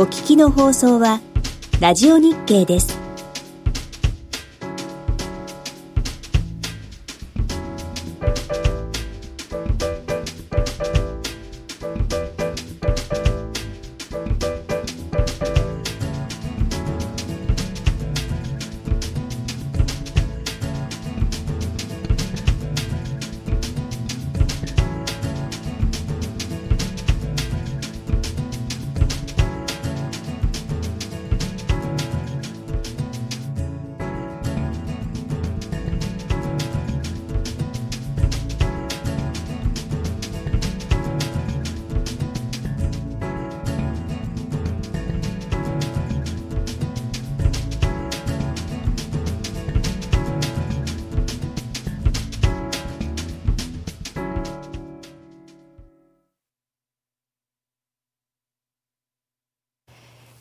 お聞きの放送はラジオ日経です。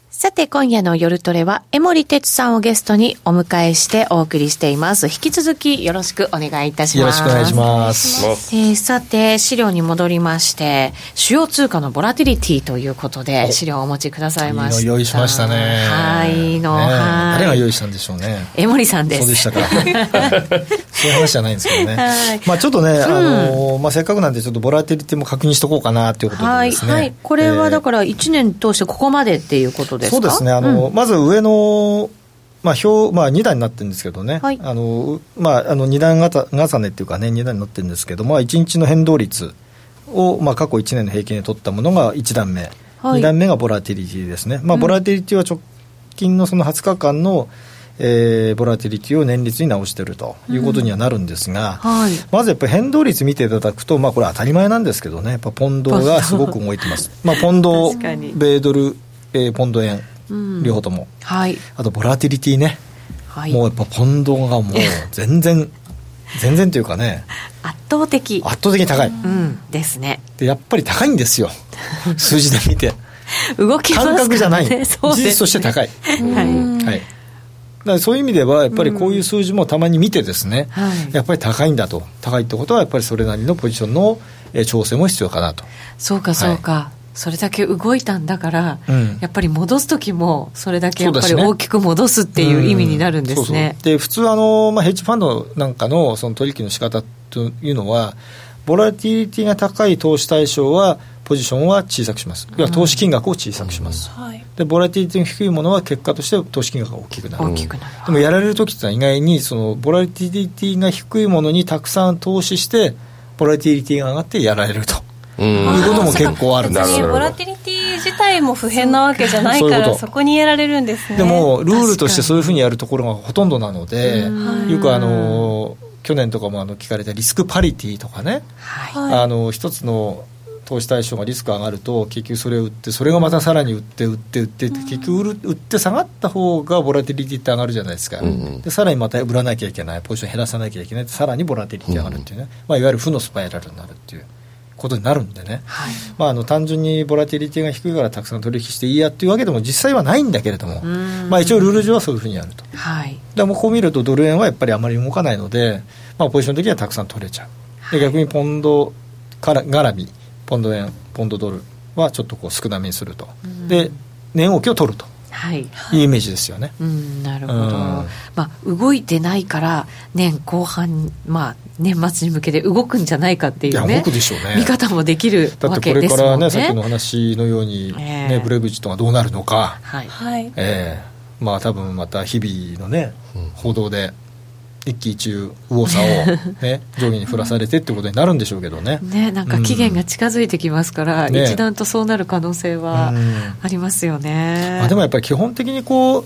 さて今夜の夜トレは江守哲さんをゲストにお迎えしてお送りしています。引き続きよろしくお願いいたします。よろしくお願いします。えー、さて資料に戻りまして、主要通貨のボラティリティということで資料をお持ちくださいました。いいの用意しましたね。はいの、ね、はい誰が用意したんでしょうね。江守さんです。そうでしたかそういう話じゃないんですけどね、はい、まあ、ちょっとね、うんあのまあ、せっかくなんでちょっとボラティリティも確認しとこうかなということでですね、はいはい、これはだからいちねん通してここまでっていうことで、そうですね、あの、うん、まず上の、まあ表まあ、に段になってるんですけどね、はい、あのまあ、あのに段重ねっていうかね、に段になってるんですけど、まあ、いちにちの変動率を、まあ、過去いちねんの平均で取ったものがいち段目、はい、に段目がボラティリティですね、まあ、ボラティリティは直近のそのはつかかんの、うんえー、ボラティリティを年率に直しているということにはなるんですが、うんはい、まずやっぱり変動率見ていただくと、まあ、これ当たり前なんですけどね、やっぱポンドがすごく動いてますまあポンド、米ドルえー、ポンド円、うん、両方とも、はい、あとボラティリティね、はい、もうやっぱポンドがもう全然全然というかね、圧倒的圧倒的に高い、うん、ですね。でやっぱり高いんですよ数字で見て動きますからね、感覚じゃない、そうですね、事実として高い、はいはい、だからそういう意味ではやっぱりこういう数字もたまに見てですね、うん、やっぱり高いんだと、高いってことはやっぱりそれなりのポジションの調整も必要かなと。そうかそうか、はい、それだけ動いたんだから、うん、やっぱり戻すときもそれだけやっぱり大きく戻すっていう意味になるんですね。そうそうで普通あの、まあ、ヘッジファンドなんか の, その取引の仕方というのは、ボラティリティが高い投資対象はポジションは小さくします、うん、投資金額を小さくします、うんはい、でボラティリティが低いものは結果として投資金額が大きくなる、うん、でもやられるときってのは意外にそのボラティリティが低いものにたくさん投資してボラティリティが上がってやられるとうん、いうことも結構あるんです。ボラティリティ自体も不変なわけじゃないから そ, ういう そこにやられるんですね。でもルールとしてそういうふうにやるところがほとんどなので、よくあの去年とかもあの聞かれたリスクパリティとかね、はい、あの一つの投資対象がリスク上がると結局それを売って、それがまたさらに売って売って売って、うん、結局 売, る売って下がった方がボラティリティって上がるじゃないですか、うんうん、でさらにまた売らなきゃいけない、ポジション減らさなきゃいけない、さらにボラティリティ上がるっていうね、うんうんまあ、いわゆる負のスパイラルになるっていうことになるんでね、はいまあ、あの単純にボラティリティが低いからたくさん取引していいやっていうわけでも実際はないんだけれども、まあ、一応ルール上はそういうふうにやると、はい、でもこう見るとドル円はやっぱりあまり動かないので、まあ、ポジション的にはたくさん取れちゃう。で逆にポンドから絡みポンド円ポンドドルはちょっとこう少なめにすると、で値動きを取ると、はい、いいイメージですよね、うん、なるほど、うんまあ、動いてないから年後半、まあ、年末に向けて動くんじゃないかっていう、ね、いや動くでしょうね、見方もできるわけですもんね。だってこれからね、さっきの話のように、ねえー、ブレグジットがどうなるのか、はいえー、まあ多分また日々のね報道で一喜一憂右往左往、ね、上下に振らされてってことになるんでしょうけどね、 ねなんか期限が近づいてきますから、うんね、一段とそうなる可能性はありますよね、うんまあ、でもやっぱり基本的にこう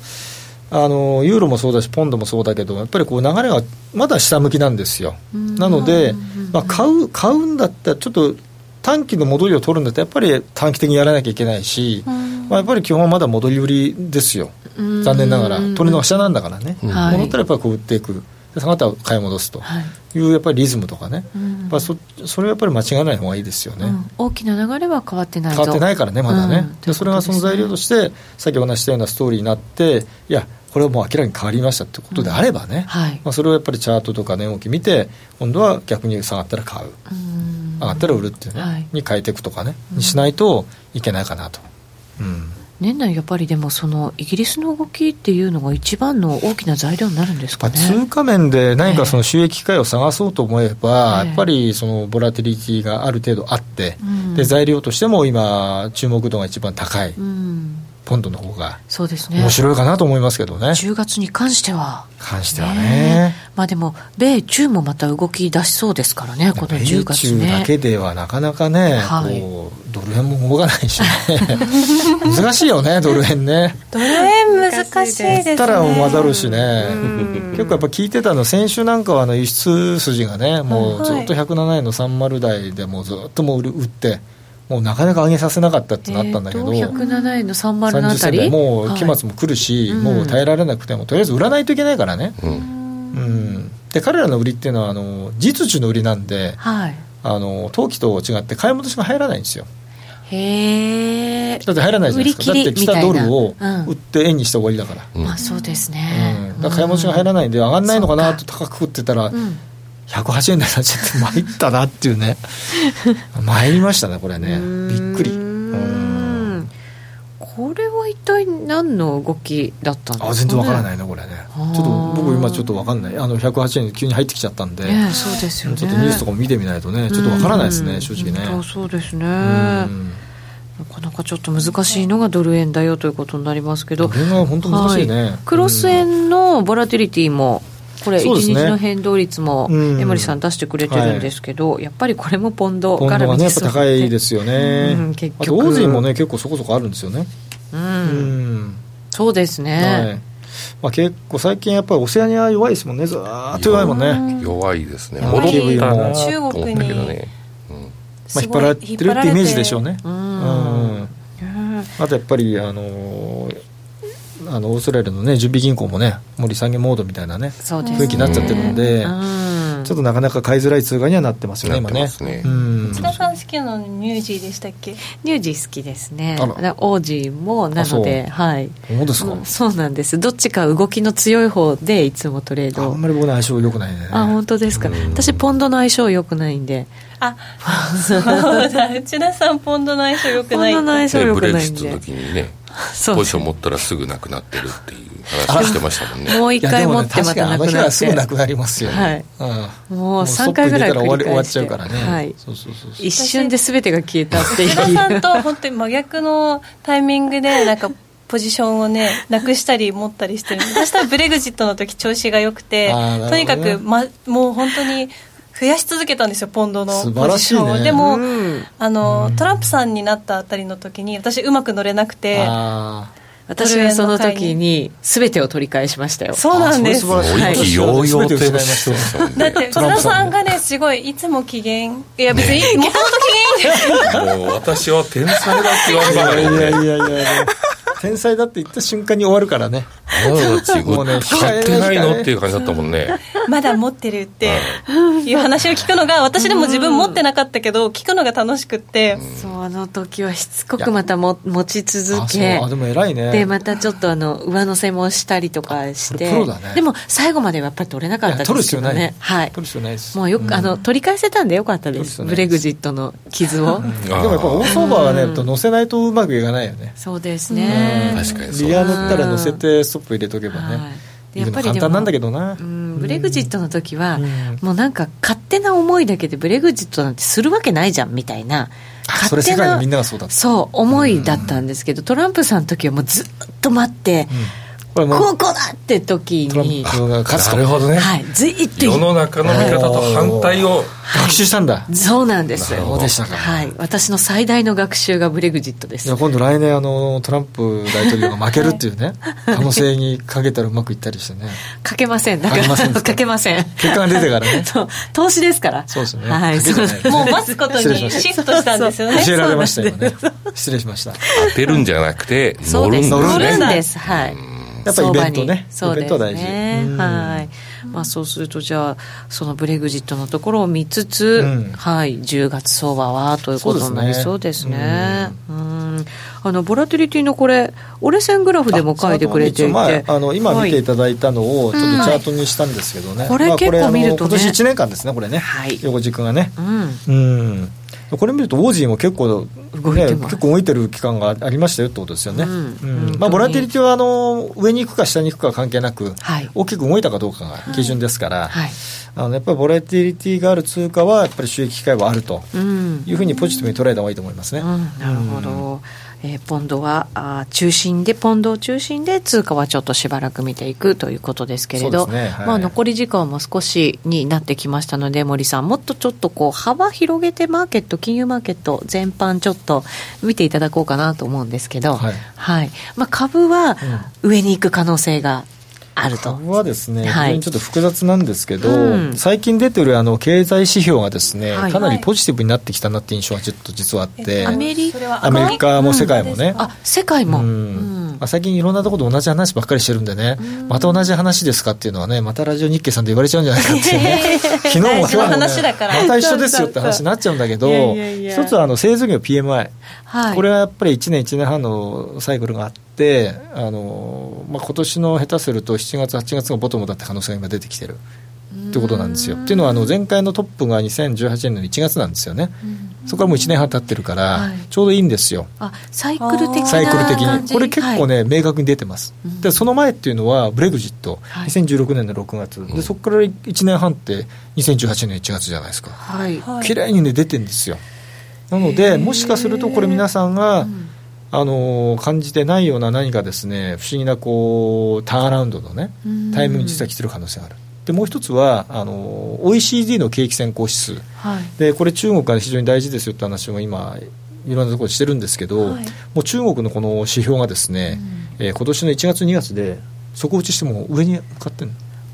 あのユーロもそうだしポンドもそうだけど、やっぱりこう流れがまだ下向きなんですよ、うん、なので、うんまあ、買う、買うんだったらちょっと短期の戻りを取るんだったらやっぱり短期的にやらなきゃいけないし、うんまあ、やっぱり基本はまだ戻り売りですよ、うん、残念ながら取りの下なんだからね、うん、戻ったらやっぱりこう売っていく、下がったら買い戻すというやっぱりリズムとかね、うんまあ、そ, それはやっぱり間違えない方がいいですよね、うん、大きな流れは変わってないぞ、変わってないからねまだね、うん、でそれがその材料として、ね、さっきお話したようなストーリーになって、いやこれはもう明らかに変わりましたってことであればね、うんはいまあ、それをやっぱりチャートとか値動き見て今度は逆に下がったら買う、うん、上がったら売るっていうね、はい、に変えていくとかね、うん、にしないといけないかなと、うん年内やっぱりでもそのイギリスの動きっていうのが一番の大きな材料になるんですかね。通貨面で何かその収益機会を探そうと思えば、えー、やっぱりそのボラティリティがある程度あって、うん、で材料としても今注目度が一番高い、うん、ポンドの方がそうですね面白いかなと思いますけどね。じゅうがつに関しては関してはね、ねまあ、でも米中もまた動き出しそうですからね、このじゅうがつね。米中だけではなかなかね、はい、こうドル円も動かないし、ね、難しいよねドル円ね。ドル円難しいですね。言ったら混ざるしね。結構やっぱ聞いてたの先週なんかはあの輸出筋がねもうずっとひゃくななえんのさんじゅう台でもうずっともう売ってもうなかなか上げさせなかったってなったんだけど、えー、ひゃくななえんのさんじゅうのあたりもう期末も来るし、はい、もう耐えられなくてもとりあえず売らないといけないからね、うんうん、で彼らの売りっていうのはあの実需の売りなんで、はい、あの投機と違って買い戻しが入らないんですよ。へえ。だって入らないじゃないですか。だって来たドルを売って円にした方がいいだから、うん、まあそうですね、うん、だから買い戻しが入らないんで上がんないのかなと高く売ってたら、うん、ひゃくはちえん台になっちゃって参ったなっていうね参りましたねこれね、びっくり。うんこれは一体何の動きだったんですかね。あ全然わからないねこれね。ちょっと僕今ちょっとわかんない、あのひゃくはちえんで急に入ってきちゃったんで、ね、そうですよね。ちょっとニュースとかも見てみないとねちょっとわからないですね、正直ね。そうそうですね。うんなかなかちょっと難しいのがドル円だよということになりますけど、ドル円は本当難しいね、はい、クロス円のボラティリティもこれいちにちの変動率も江森さん出してくれてるんですけど、はい、やっぱりこれもポンド絡みですよね。ポンドがねやっぱ高いですよね、うん、結局あと大勢もね結構そこそこあるんですよね、うん、うんそうですね、はい。まあ、結構最近やっぱりオセアニア弱いですもんね。ずーっと弱いもんね。弱いですね。戻ったなと思ったけどね、まあ、引っ張られてるってイメージでしょうね。うん、うん、あとやっぱりあのあのオーストラリアの、ね、準備銀行もねもう利下げモードみたいな、ね、雰囲気になっちゃってるので、うん、ちょっとなかなか買いづらい通貨にはなってますよね今ね。内田さん好きなのニュージーでしたっけ。ニュージー好きですね。オージーもなので、はい、そうですか、うん、そうなんです。どっちか動きの強い方でいつもトレードを。あんまり僕の相性良くないね。あ本当ですか。私ポンドの相性良くないんで。あそうだ内田さんポンドの相性良くない。ポンドの相性良くないんで、ブレクシットの時にねポジション持ったらすぐなくなってるっていう話してましたもんね。もう一回持ってまたなくなって、いやでもね、確かにあの日はすぐなくなりますよね、はい、うん、もうさんかいぐらい繰り返して終わっちゃうからね、はい、そうそうそうそう一瞬で全てが消えたっていう。内田さんと本当に真逆のタイミングでなんかポジションをねなくしたり持ったりしてる。私はブレグジットの時調子が良くて、ね、とにかく、ま、もう本当に増やし続けたんですよポンドのポジションを、ね、でも、うん、あの、うん、トランプさんになったあたりの時に私うまく乗れなくて、あ私はその時に全てを取り返しましたよ。そうなんです。もう一気揚々としてました、ね、だって内田さんがねすごいいつも機嫌、いや別にもともと機嫌もう私は天才だって言われたからね。いやいやいやいや天才だって言った瞬間に終わるからね。もうね買ってないのっていう感じだったもんね。まだ持ってるっていう話を聞くのが私でも自分持ってなかったけど聞くのが楽しくって、うん、その時はしつこくまたも持ち続け、ああでも偉いね。でまたちょっとあの上乗せもしたりとかしてプロだ、ね、でも最後まではやっぱり取れなかったですけどね。取る必要ないです。もうよく、うん、あの取り返せたんでよかったです。ブレグジットの傷を、うん、でもやっぱ大相場はね、うん、乗せないとうまくいかないよね。そうですね、うん確かにそう。リア乗ったら乗せてストップ入れとけばね、はい、でやっぱりでも簡単なんだけどな、うん、ブレグジットの時は、うん、もうなんか勝手な思いだけでブレグジットなんてするわけないじゃんみたいなそれ世界のみんながそうだったそう思いだったんですけど、うん、トランプさんの時はもうずっと待って、うん、これこうこうだって時にトランプが勝つとなるほどね、はい、ずいっと世の中の見方と反対を学習したんだ、はい、そうなんです。そうでしたか、はい、私の最大の学習がブレグジットです。いや今度来年あのトランプ大統領が負けるっていうね、はい、可能性にかけたらうまくいったりしてね。かけませんだからかけません結果が出てからねそう投資ですから。そうですね、はい、もう待つことにシフトしたんですよね。教えられましたよね。失礼しました。当てるんじゃなくて乗るんですね。乗るんです、はい、やっぱりイベントね。そうですね、イベントは大事、はい。まあ、そうするとじゃあそのブレグジットのところを見つつ、うん、はい、じゅうがつ相場はということになりそうですね。うあのボラティリティのこれ折れ線グラフでも書いてくれていて、まあ、あの今見ていただいたのをちょっとチャートにしたんですけどね、はい、これ結構見るとね、まあ、今年いちねんかんですねこれね、はい、横軸がね、うん、うんこれ見るとオージーも結構、ね、結構動いてる期間がありましたよってことですよね、うんうん。まあ、ボラティリティはあの上に行くか下に行くかは関係なく、はい、大きく動いたかどうかが基準ですから、はいはい、あのやっぱりボラティリティがある通貨はやっぱり収益機会はあるというふうにポジティブに捉えた方がいいと思いますね、うんうん、なるほど。えー、ポンドはあ中心でポンドを中心で通貨はちょっとしばらく見ていくということですけれど、ね、はい、まあ、残り時間も少しになってきましたので森さんもっとちょっとこう幅広げてマーケット金融マーケット全般ちょっと見ていただこうかなと思うんですけど、はいはい、まあ、株は上に行く可能性があると。株はですね、はい、非常にちょっと複雑なんですけど、うん、最近出てるあの経済指標がですね、はい、かなりポジティブになってきたなって印象がちょっと実はあって、はい、アメリカも世界もね、うん、あ世界も、うん、まあ、最近いろんなところで同じ話ばっかりしてるんでね、うん、また同じ話ですかっていうのはね、またラジオ日経さんで言われちゃうんじゃないかっていうね、えー、昨日も今日も、ね、また一緒ですよって話になっちゃうんだけど、いやいやいや、一つはあの製造業 ピーエムアイ、はい、これはやっぱりいちねんいちねんはんのサイクルがあって、あの、まあ、今年の下手するとしちがつはちがつがボトムだった可能性が今出てきてるってことなんですよ。っていうのはあの前回のトップがにせんじゅうはちねんのいちがつなんですよね、うん、そこからもういちねんはん経ってるから、はい、ちょうどいいんですよ。あ、サイクル的なサイクル的にこれ結構ね、はい、明確に出てます、うん、でその前っていうのはブレグジット、はい、にせんじゅうろくねんのろくがつで、そこからいちねんはんってにせんじゅうはちねんのいちがつじゃないですか、はい、綺麗にね出てるんですよ。なのでもしかするとこれ皆さんが、うん、あの感じてないような何かですね、不思議なこうターンアラウンドのねタイミングに実は来てる可能性がある。でもう一つはあの オーイーシーディー の景気先行指数、はい、でこれ中国が非常に大事ですよって話も今いろんなところでしてるんですけど、はい、もう中国のこの指標がですね、うん、えー、今年のいちがつにがつで底打ちしても上に向かってる。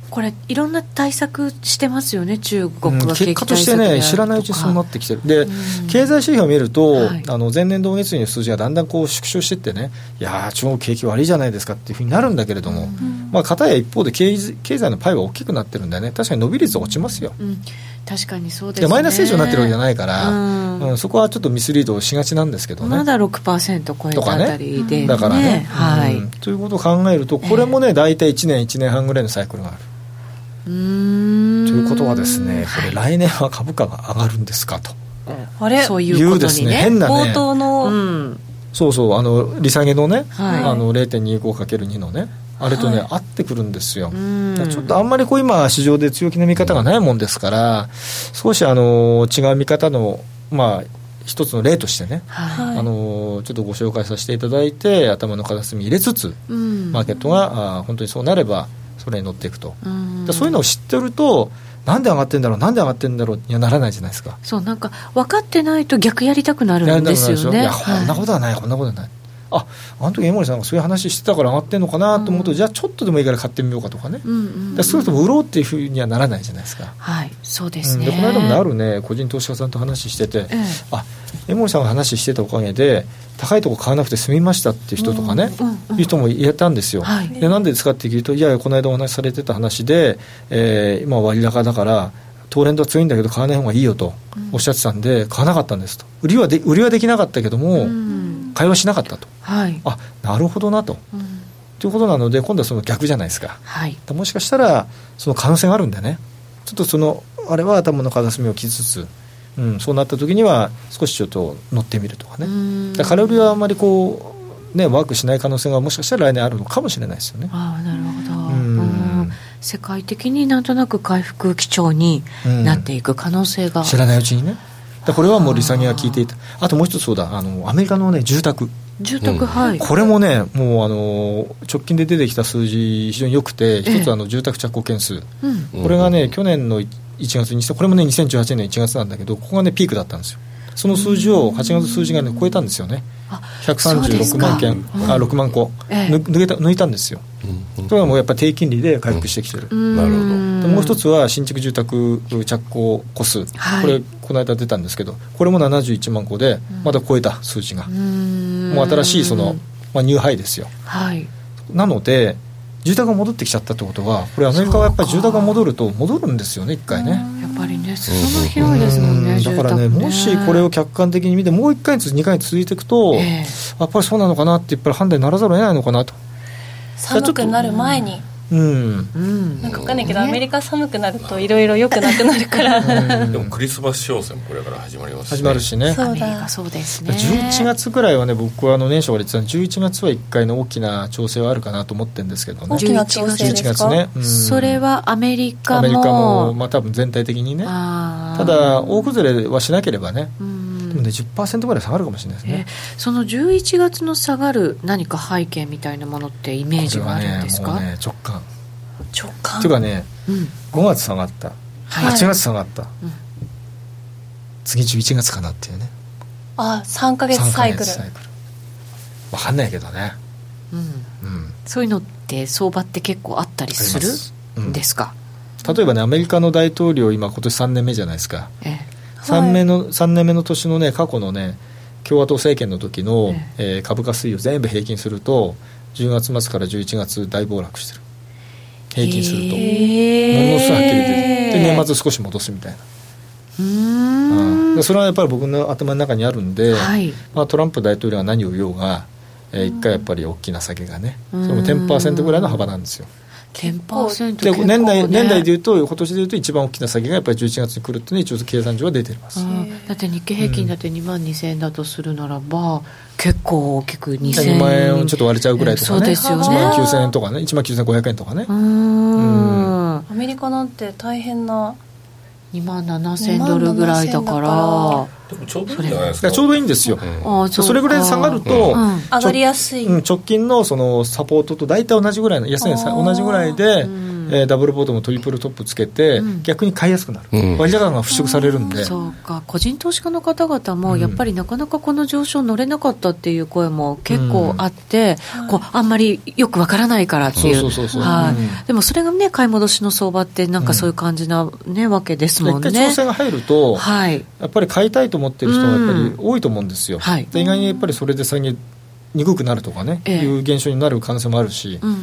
これいろんな対策してますよね、中国は、うん、結果としてね、知らないうちにそうなってきてる。で、うん、経済指標を見ると、はい、あの前年同月比の数字がだんだんこう縮小していってね、いやー中国景気悪いじゃないですかっていうふうになるんだけれども、うん、まあ片や一方で経済、経済のパイは大きくなってるんだよね。確かに伸び率は落ちますよ、うん、確かにそうですね。でマイナス成長になってるわけじゃないから、うんうん、そこはちょっとミスリードしがちなんですけどね。まだ ろくパーセント 超えたあたりで、ね、だからね、ね、はい、うん、ということを考えるとこれもね、大体いちねんいちねんはんぐらいのサイクルがある。うーん、ということはですね、これ来年は株価が上がるんですかと、あれそういうことにね、変なね、冒頭の、うん、そうそう、あの利下げのね、はい、あの れいてんにごかけるに のねあれとね、はい、合ってくるんですよ。ちょっとあんまりこう今市場で強気な見方がないもんですから、少しあの違う見方のまあ一つの例としてね、はい、あのちょっとご紹介させていただいて頭の片隅入れつつ、うん、マーケットが本当にそうなればそれに乗っていくと、うん、そういうのを知ってるとなんで上がってんだろうなんで上がってんだろうにはならないじゃないですか。そう、なんか分かってないと逆やりたくなるんですよね。いや、はい、こんなことはない、こんなことはない、あ、あの時江森さんがそういう話してたから上がってんのかなと思うと、うん、じゃあちょっとでもいいから買ってみようかとかね、うんうんうん、だからそういうとも売ろうっていうふうにはならないじゃないですか、はい、そうですね、うん、でこの間もあるね個人投資家さんと話してて、うん、あ、江森さんが話してたおかげで高いところ買わなくて済みましたっていう人とかね、うんうんうん、いう人も言えたんですよ、はい、でなんでですかって聞くと、いやこの間お話しされてた話で、えー、今割高だからトレンドは強いんだけど買わない方がいいよとおっしゃってたんで、うん、買わなかったんですと、売りはで、売りはできなかったけども、うん、買いはしなかったと、はい、あ、なるほどなと、うん、ということなので今度はその逆じゃないですか、はい、もしかしたらその可能性があるんでね、ちょっとそのあれは頭の片隅を傷つつ、うん、そうなった時には少しちょっと乗ってみるとかね、だからカロリーはあんまりこう、ね、ワークしない可能性がもしかしたら来年あるのかもしれないですよね。ああ、なるほど、うんうん、世界的になんとなく回復基調になっていく可能性が、うん、知らないうちにね、だこれはもう利下げが効いていた。 あ, あともう一つ、そうだ、あのアメリカの、ね、住宅住宅、うん、はい、これもね、もうあの直近で出てきた数字非常に良くて、一つあの住宅着工件数、うん、これがね去年のいちがつに、これもねにせんじゅうはちねんのいちがつなんだけど、ここがねピークだったんですよ。その数字をはちがつ数字がね超えたんですよね。ひゃくさんじゅうろくまんけん、うん、あろくまん個、ええ、抜けた抜いたんですよ。それはもうやっぱり低金利で回復してきてる、うん、なるほど。でもう一つは新築住宅着工個数、はい、これこの間出たんですけど、これもななじゅういちまん個でまた超えた数字が、うん、もう新しいその、まあ、ニューハイですよ、はい、なので住宅が戻ってきちゃったってことは、これアメリカはやっぱり住宅が戻ると戻るんですよね、一回ね、やっぱりね、すごい広いですもんね、だからね、もしこれを客観的に見てもういっかげつにかげつ続いていくと、えー、やっぱりそうなのかなってやっぱり判断にならざるを得ないのかなと。寒くなる前に、うんうん、なんか分かんないけど、ね、アメリカ寒くなるといろいろ良くなくなるから、うん、でもクリスマス商戦もこれから始まりますね、始まるしね、そうだ、そうですね、じゅういちがつぐらいはね、僕はあの年初から言ってたのでじゅういちがつはいっかいの大きな調整はあるかなと思ってるんですけどね。大きな調整ですか？じゅういちがつね、うん、それはアメリカもアメリカも、まあ、多分全体的にね、ただ大崩れはしなければね、うん、でもね じゅっパーセント ぐらい下がるかもしれないですね、えー、そのじゅういちがつの下がる何か背景みたいなものってイメージがあるんですか？これはね、もうね、直感直感というかね、うん、ごがつ下がった、はい、はちがつ下がった、はい、うん、次じゅういちがつかなっていうね、あ、さんかげつサイクル、サイクル分かんないけどね、うんうん、そういうのって相場って結構あったりするんですか？うん、例えばね、アメリカの大統領今今年さんねんめじゃないですか、えーはい、さん, 年のさんねんめの年の、ね、過去の、ね、共和党政権の時の、えー、株価推移を全部平均するとじゅうがつ末からじゅういちがつ大暴落してる、平均するとものすごいはっきり出てるで、年末少し戻すみたいな。うーん、うん、それはやっぱり僕の頭の中にあるんで、はい、まあ、トランプ大統領は何を言おうが、えー、一回やっぱり大きな下げがね、それも じゅっパーセント ぐらいの幅なんですよ。 じゅっパーセント で年代、年代でいうと、今年でいうと一番大きな下げがやっぱりじゅういちがつに来るっていうのは一応計算上は出ています。あ、だって日経平均だってにまんにせんえんだとするならば、うん、結構大きくにせんえん、にまんえんをちょっと割れちゃうぐらいとか ね、 そうですよね、いちまんきゅうせんえんとかね、いちまんきゅうせんごひゃくえんとかね。うーん、うん、アメリカなんて大変なにまんななせんドルぐらいだから、ちょうどいいんじゃないですか。ちょうどいいんですよ、うん、それぐらい下がると、うんうん、上がりやすい、うん、直近 の、 そのサポートと大体同じぐらいの安値、同じぐらいで、うん、えー、ダブルボトムトリプルトップつけて、うん、逆に買いやすくなる、うん、割高が払拭されるんで、うん、そうか。個人投資家の方々もやっぱりなかなかこの上昇乗れなかったっていう声も結構あって、うん、こうあんまりよくわからないからっていう、でもそれがね、買い戻しの相場ってなんかそういう感じな、ね、うん、わけですもんね。一回調整が入ると、はい、やっぱり買いたいと思ってる人がやっぱり多いと思うんですよ、うん、はい、で意外にやっぱりそれで下げにくくなるとかね、ええ、いう現象になる可能性もあるし、うんうんう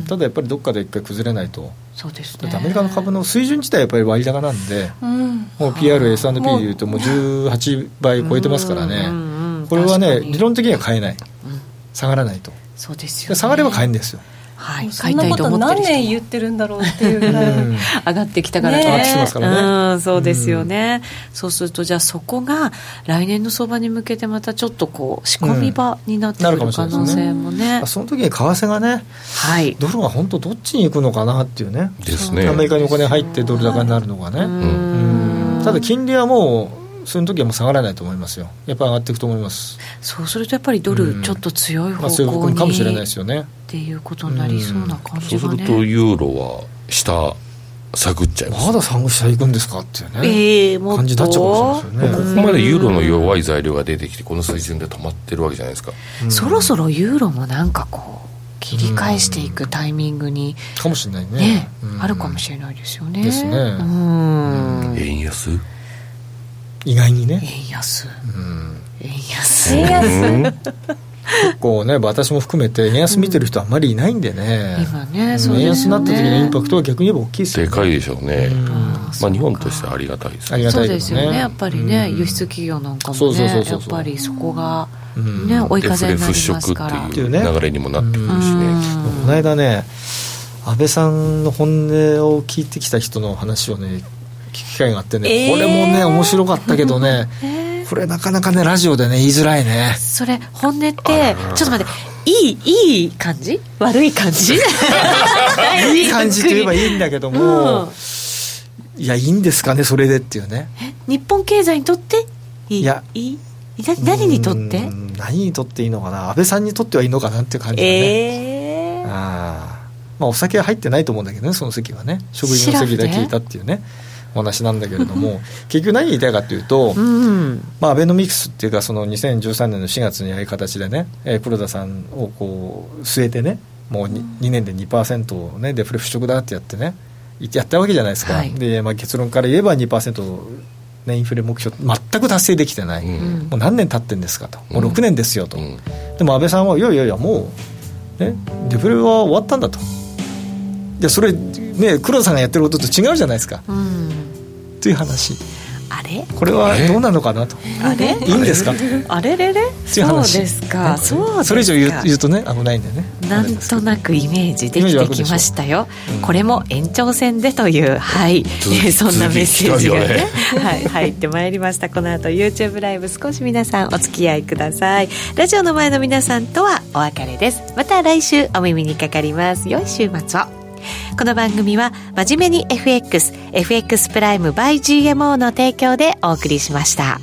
ん、ただやっぱりどっかで一回崩れないと。そうですね、だってアメリカの株の水準自体やっぱり割高なんで、うん、もう ピーアール、エスアンドピー でいうともうじゅうはちばい超えてますからね、うんうんうん、これはね理論的には買えない、うん、下がらないと。そうですよね、下がれば買えるんですよ。はい、そんなこと何年言ってるんだろうっていうぐらい上がってきたからね、上がってきますからね、うん、そうですよね、うん、そうするとじゃあそこが来年の相場に向けてまたちょっとこう仕込み場になってくる可能性もね、うん、その時に為替がね、はい、ドルが本当どっちに行くのかなっていうね、ですね、アメリカにお金入ってドル高になるのがね、うんうん、ただ金利はもうその時はもう下がらないと思いますよ、やっぱり上がっていくと思います。そうするとやっぱりドルちょっと強い方向に、うん、まあ、そういう方向かもしれないですよねっていうことになりそうな感じがね、うん、そうするとユーロは下探っちゃいます。まだ下行くんですかっていうね、えー、もっと感じになっちゃうかもしれないですよね。ここまでユーロの弱い材料が出てきてこの水準で止まってるわけじゃないですか、うん、そろそろユーロもなんかこう切り返していくタイミングに、うん、かもしれない ね, ね、うん、あるかもしれないですよね。ですね、うん、円安意外にね、円安、うん、円安、円安結構ね、私も含めて円安見てる人あんまりいないんでね、うん、今ね、そうですよね、円安になった時のインパクトは逆に言えば大きいですよね。でかいでしょうね、うん、まあ、日本としてはありがたいです、ね、ありがたいですよね、そうですよね、やっぱりね、うん、輸出企業なんかもね、やっぱりそこが、ね、うん、追い風になりますからっていう流れにもなってくるしね、うん、この間ね、安倍さんの本音を聞いてきた人の話をね機会があってね、えー、これもね面白かったけどね、えー、これなかなかねラジオでね言いづらいね。それ本音って、ちょっと待って、いいいい感じ悪い感じいい感じといえばいいんだけども、うん、いやいいんですかねそれでっていうね、え、日本経済にとっていい、いやいい、何にとって、何にとっていいのかな、安倍さんにとってはいいのかなっていう感じだね、えー、あ、まあお酒は入ってないと思うんだけどね、その席はね、職員の席だけ聞いたっていうねお話なんだけれども結局何言いたいかというと、うん、まあ、アベノミクスっていうかそのにせんじゅうさんねんのしがつにああいう形でね、えー、黒田さんをこう据えてね、もう 2,、うん、にねんで にパーセント を、ね、デフレ払拭だってやってねやったわけじゃないですか、はい、で、まあ、結論から言えば にパーセント、ね、インフレ目標全く達成できてない、うん、もう何年経ってんですかと、もうろくねんですよと、うん、でも安倍さんはいやいやいやもう、ね、デフレは終わったんだと、いやそれ、ね、黒田さんがやってることと違うじゃないですか、うん、という話。あれこれはどうなのかなと、あれいいんですかあれれれという話。そうですか、ね、そうですか。それ以上言う、言うとね危ないんだよね。なんとなくイメージできてきましたよ、うん、これも延長戦でという、はい、そんなメッセージが、ね、はい、入ってまいりました。この後 YouTube ライブ少し皆さんお付き合いください。ラジオの前の皆さんとはお別れです。また来週お耳にかかります。良い週末を。この番組は真面目に エフエックス、エフエックス プライム by ジーエムオー の提供でお送りしました。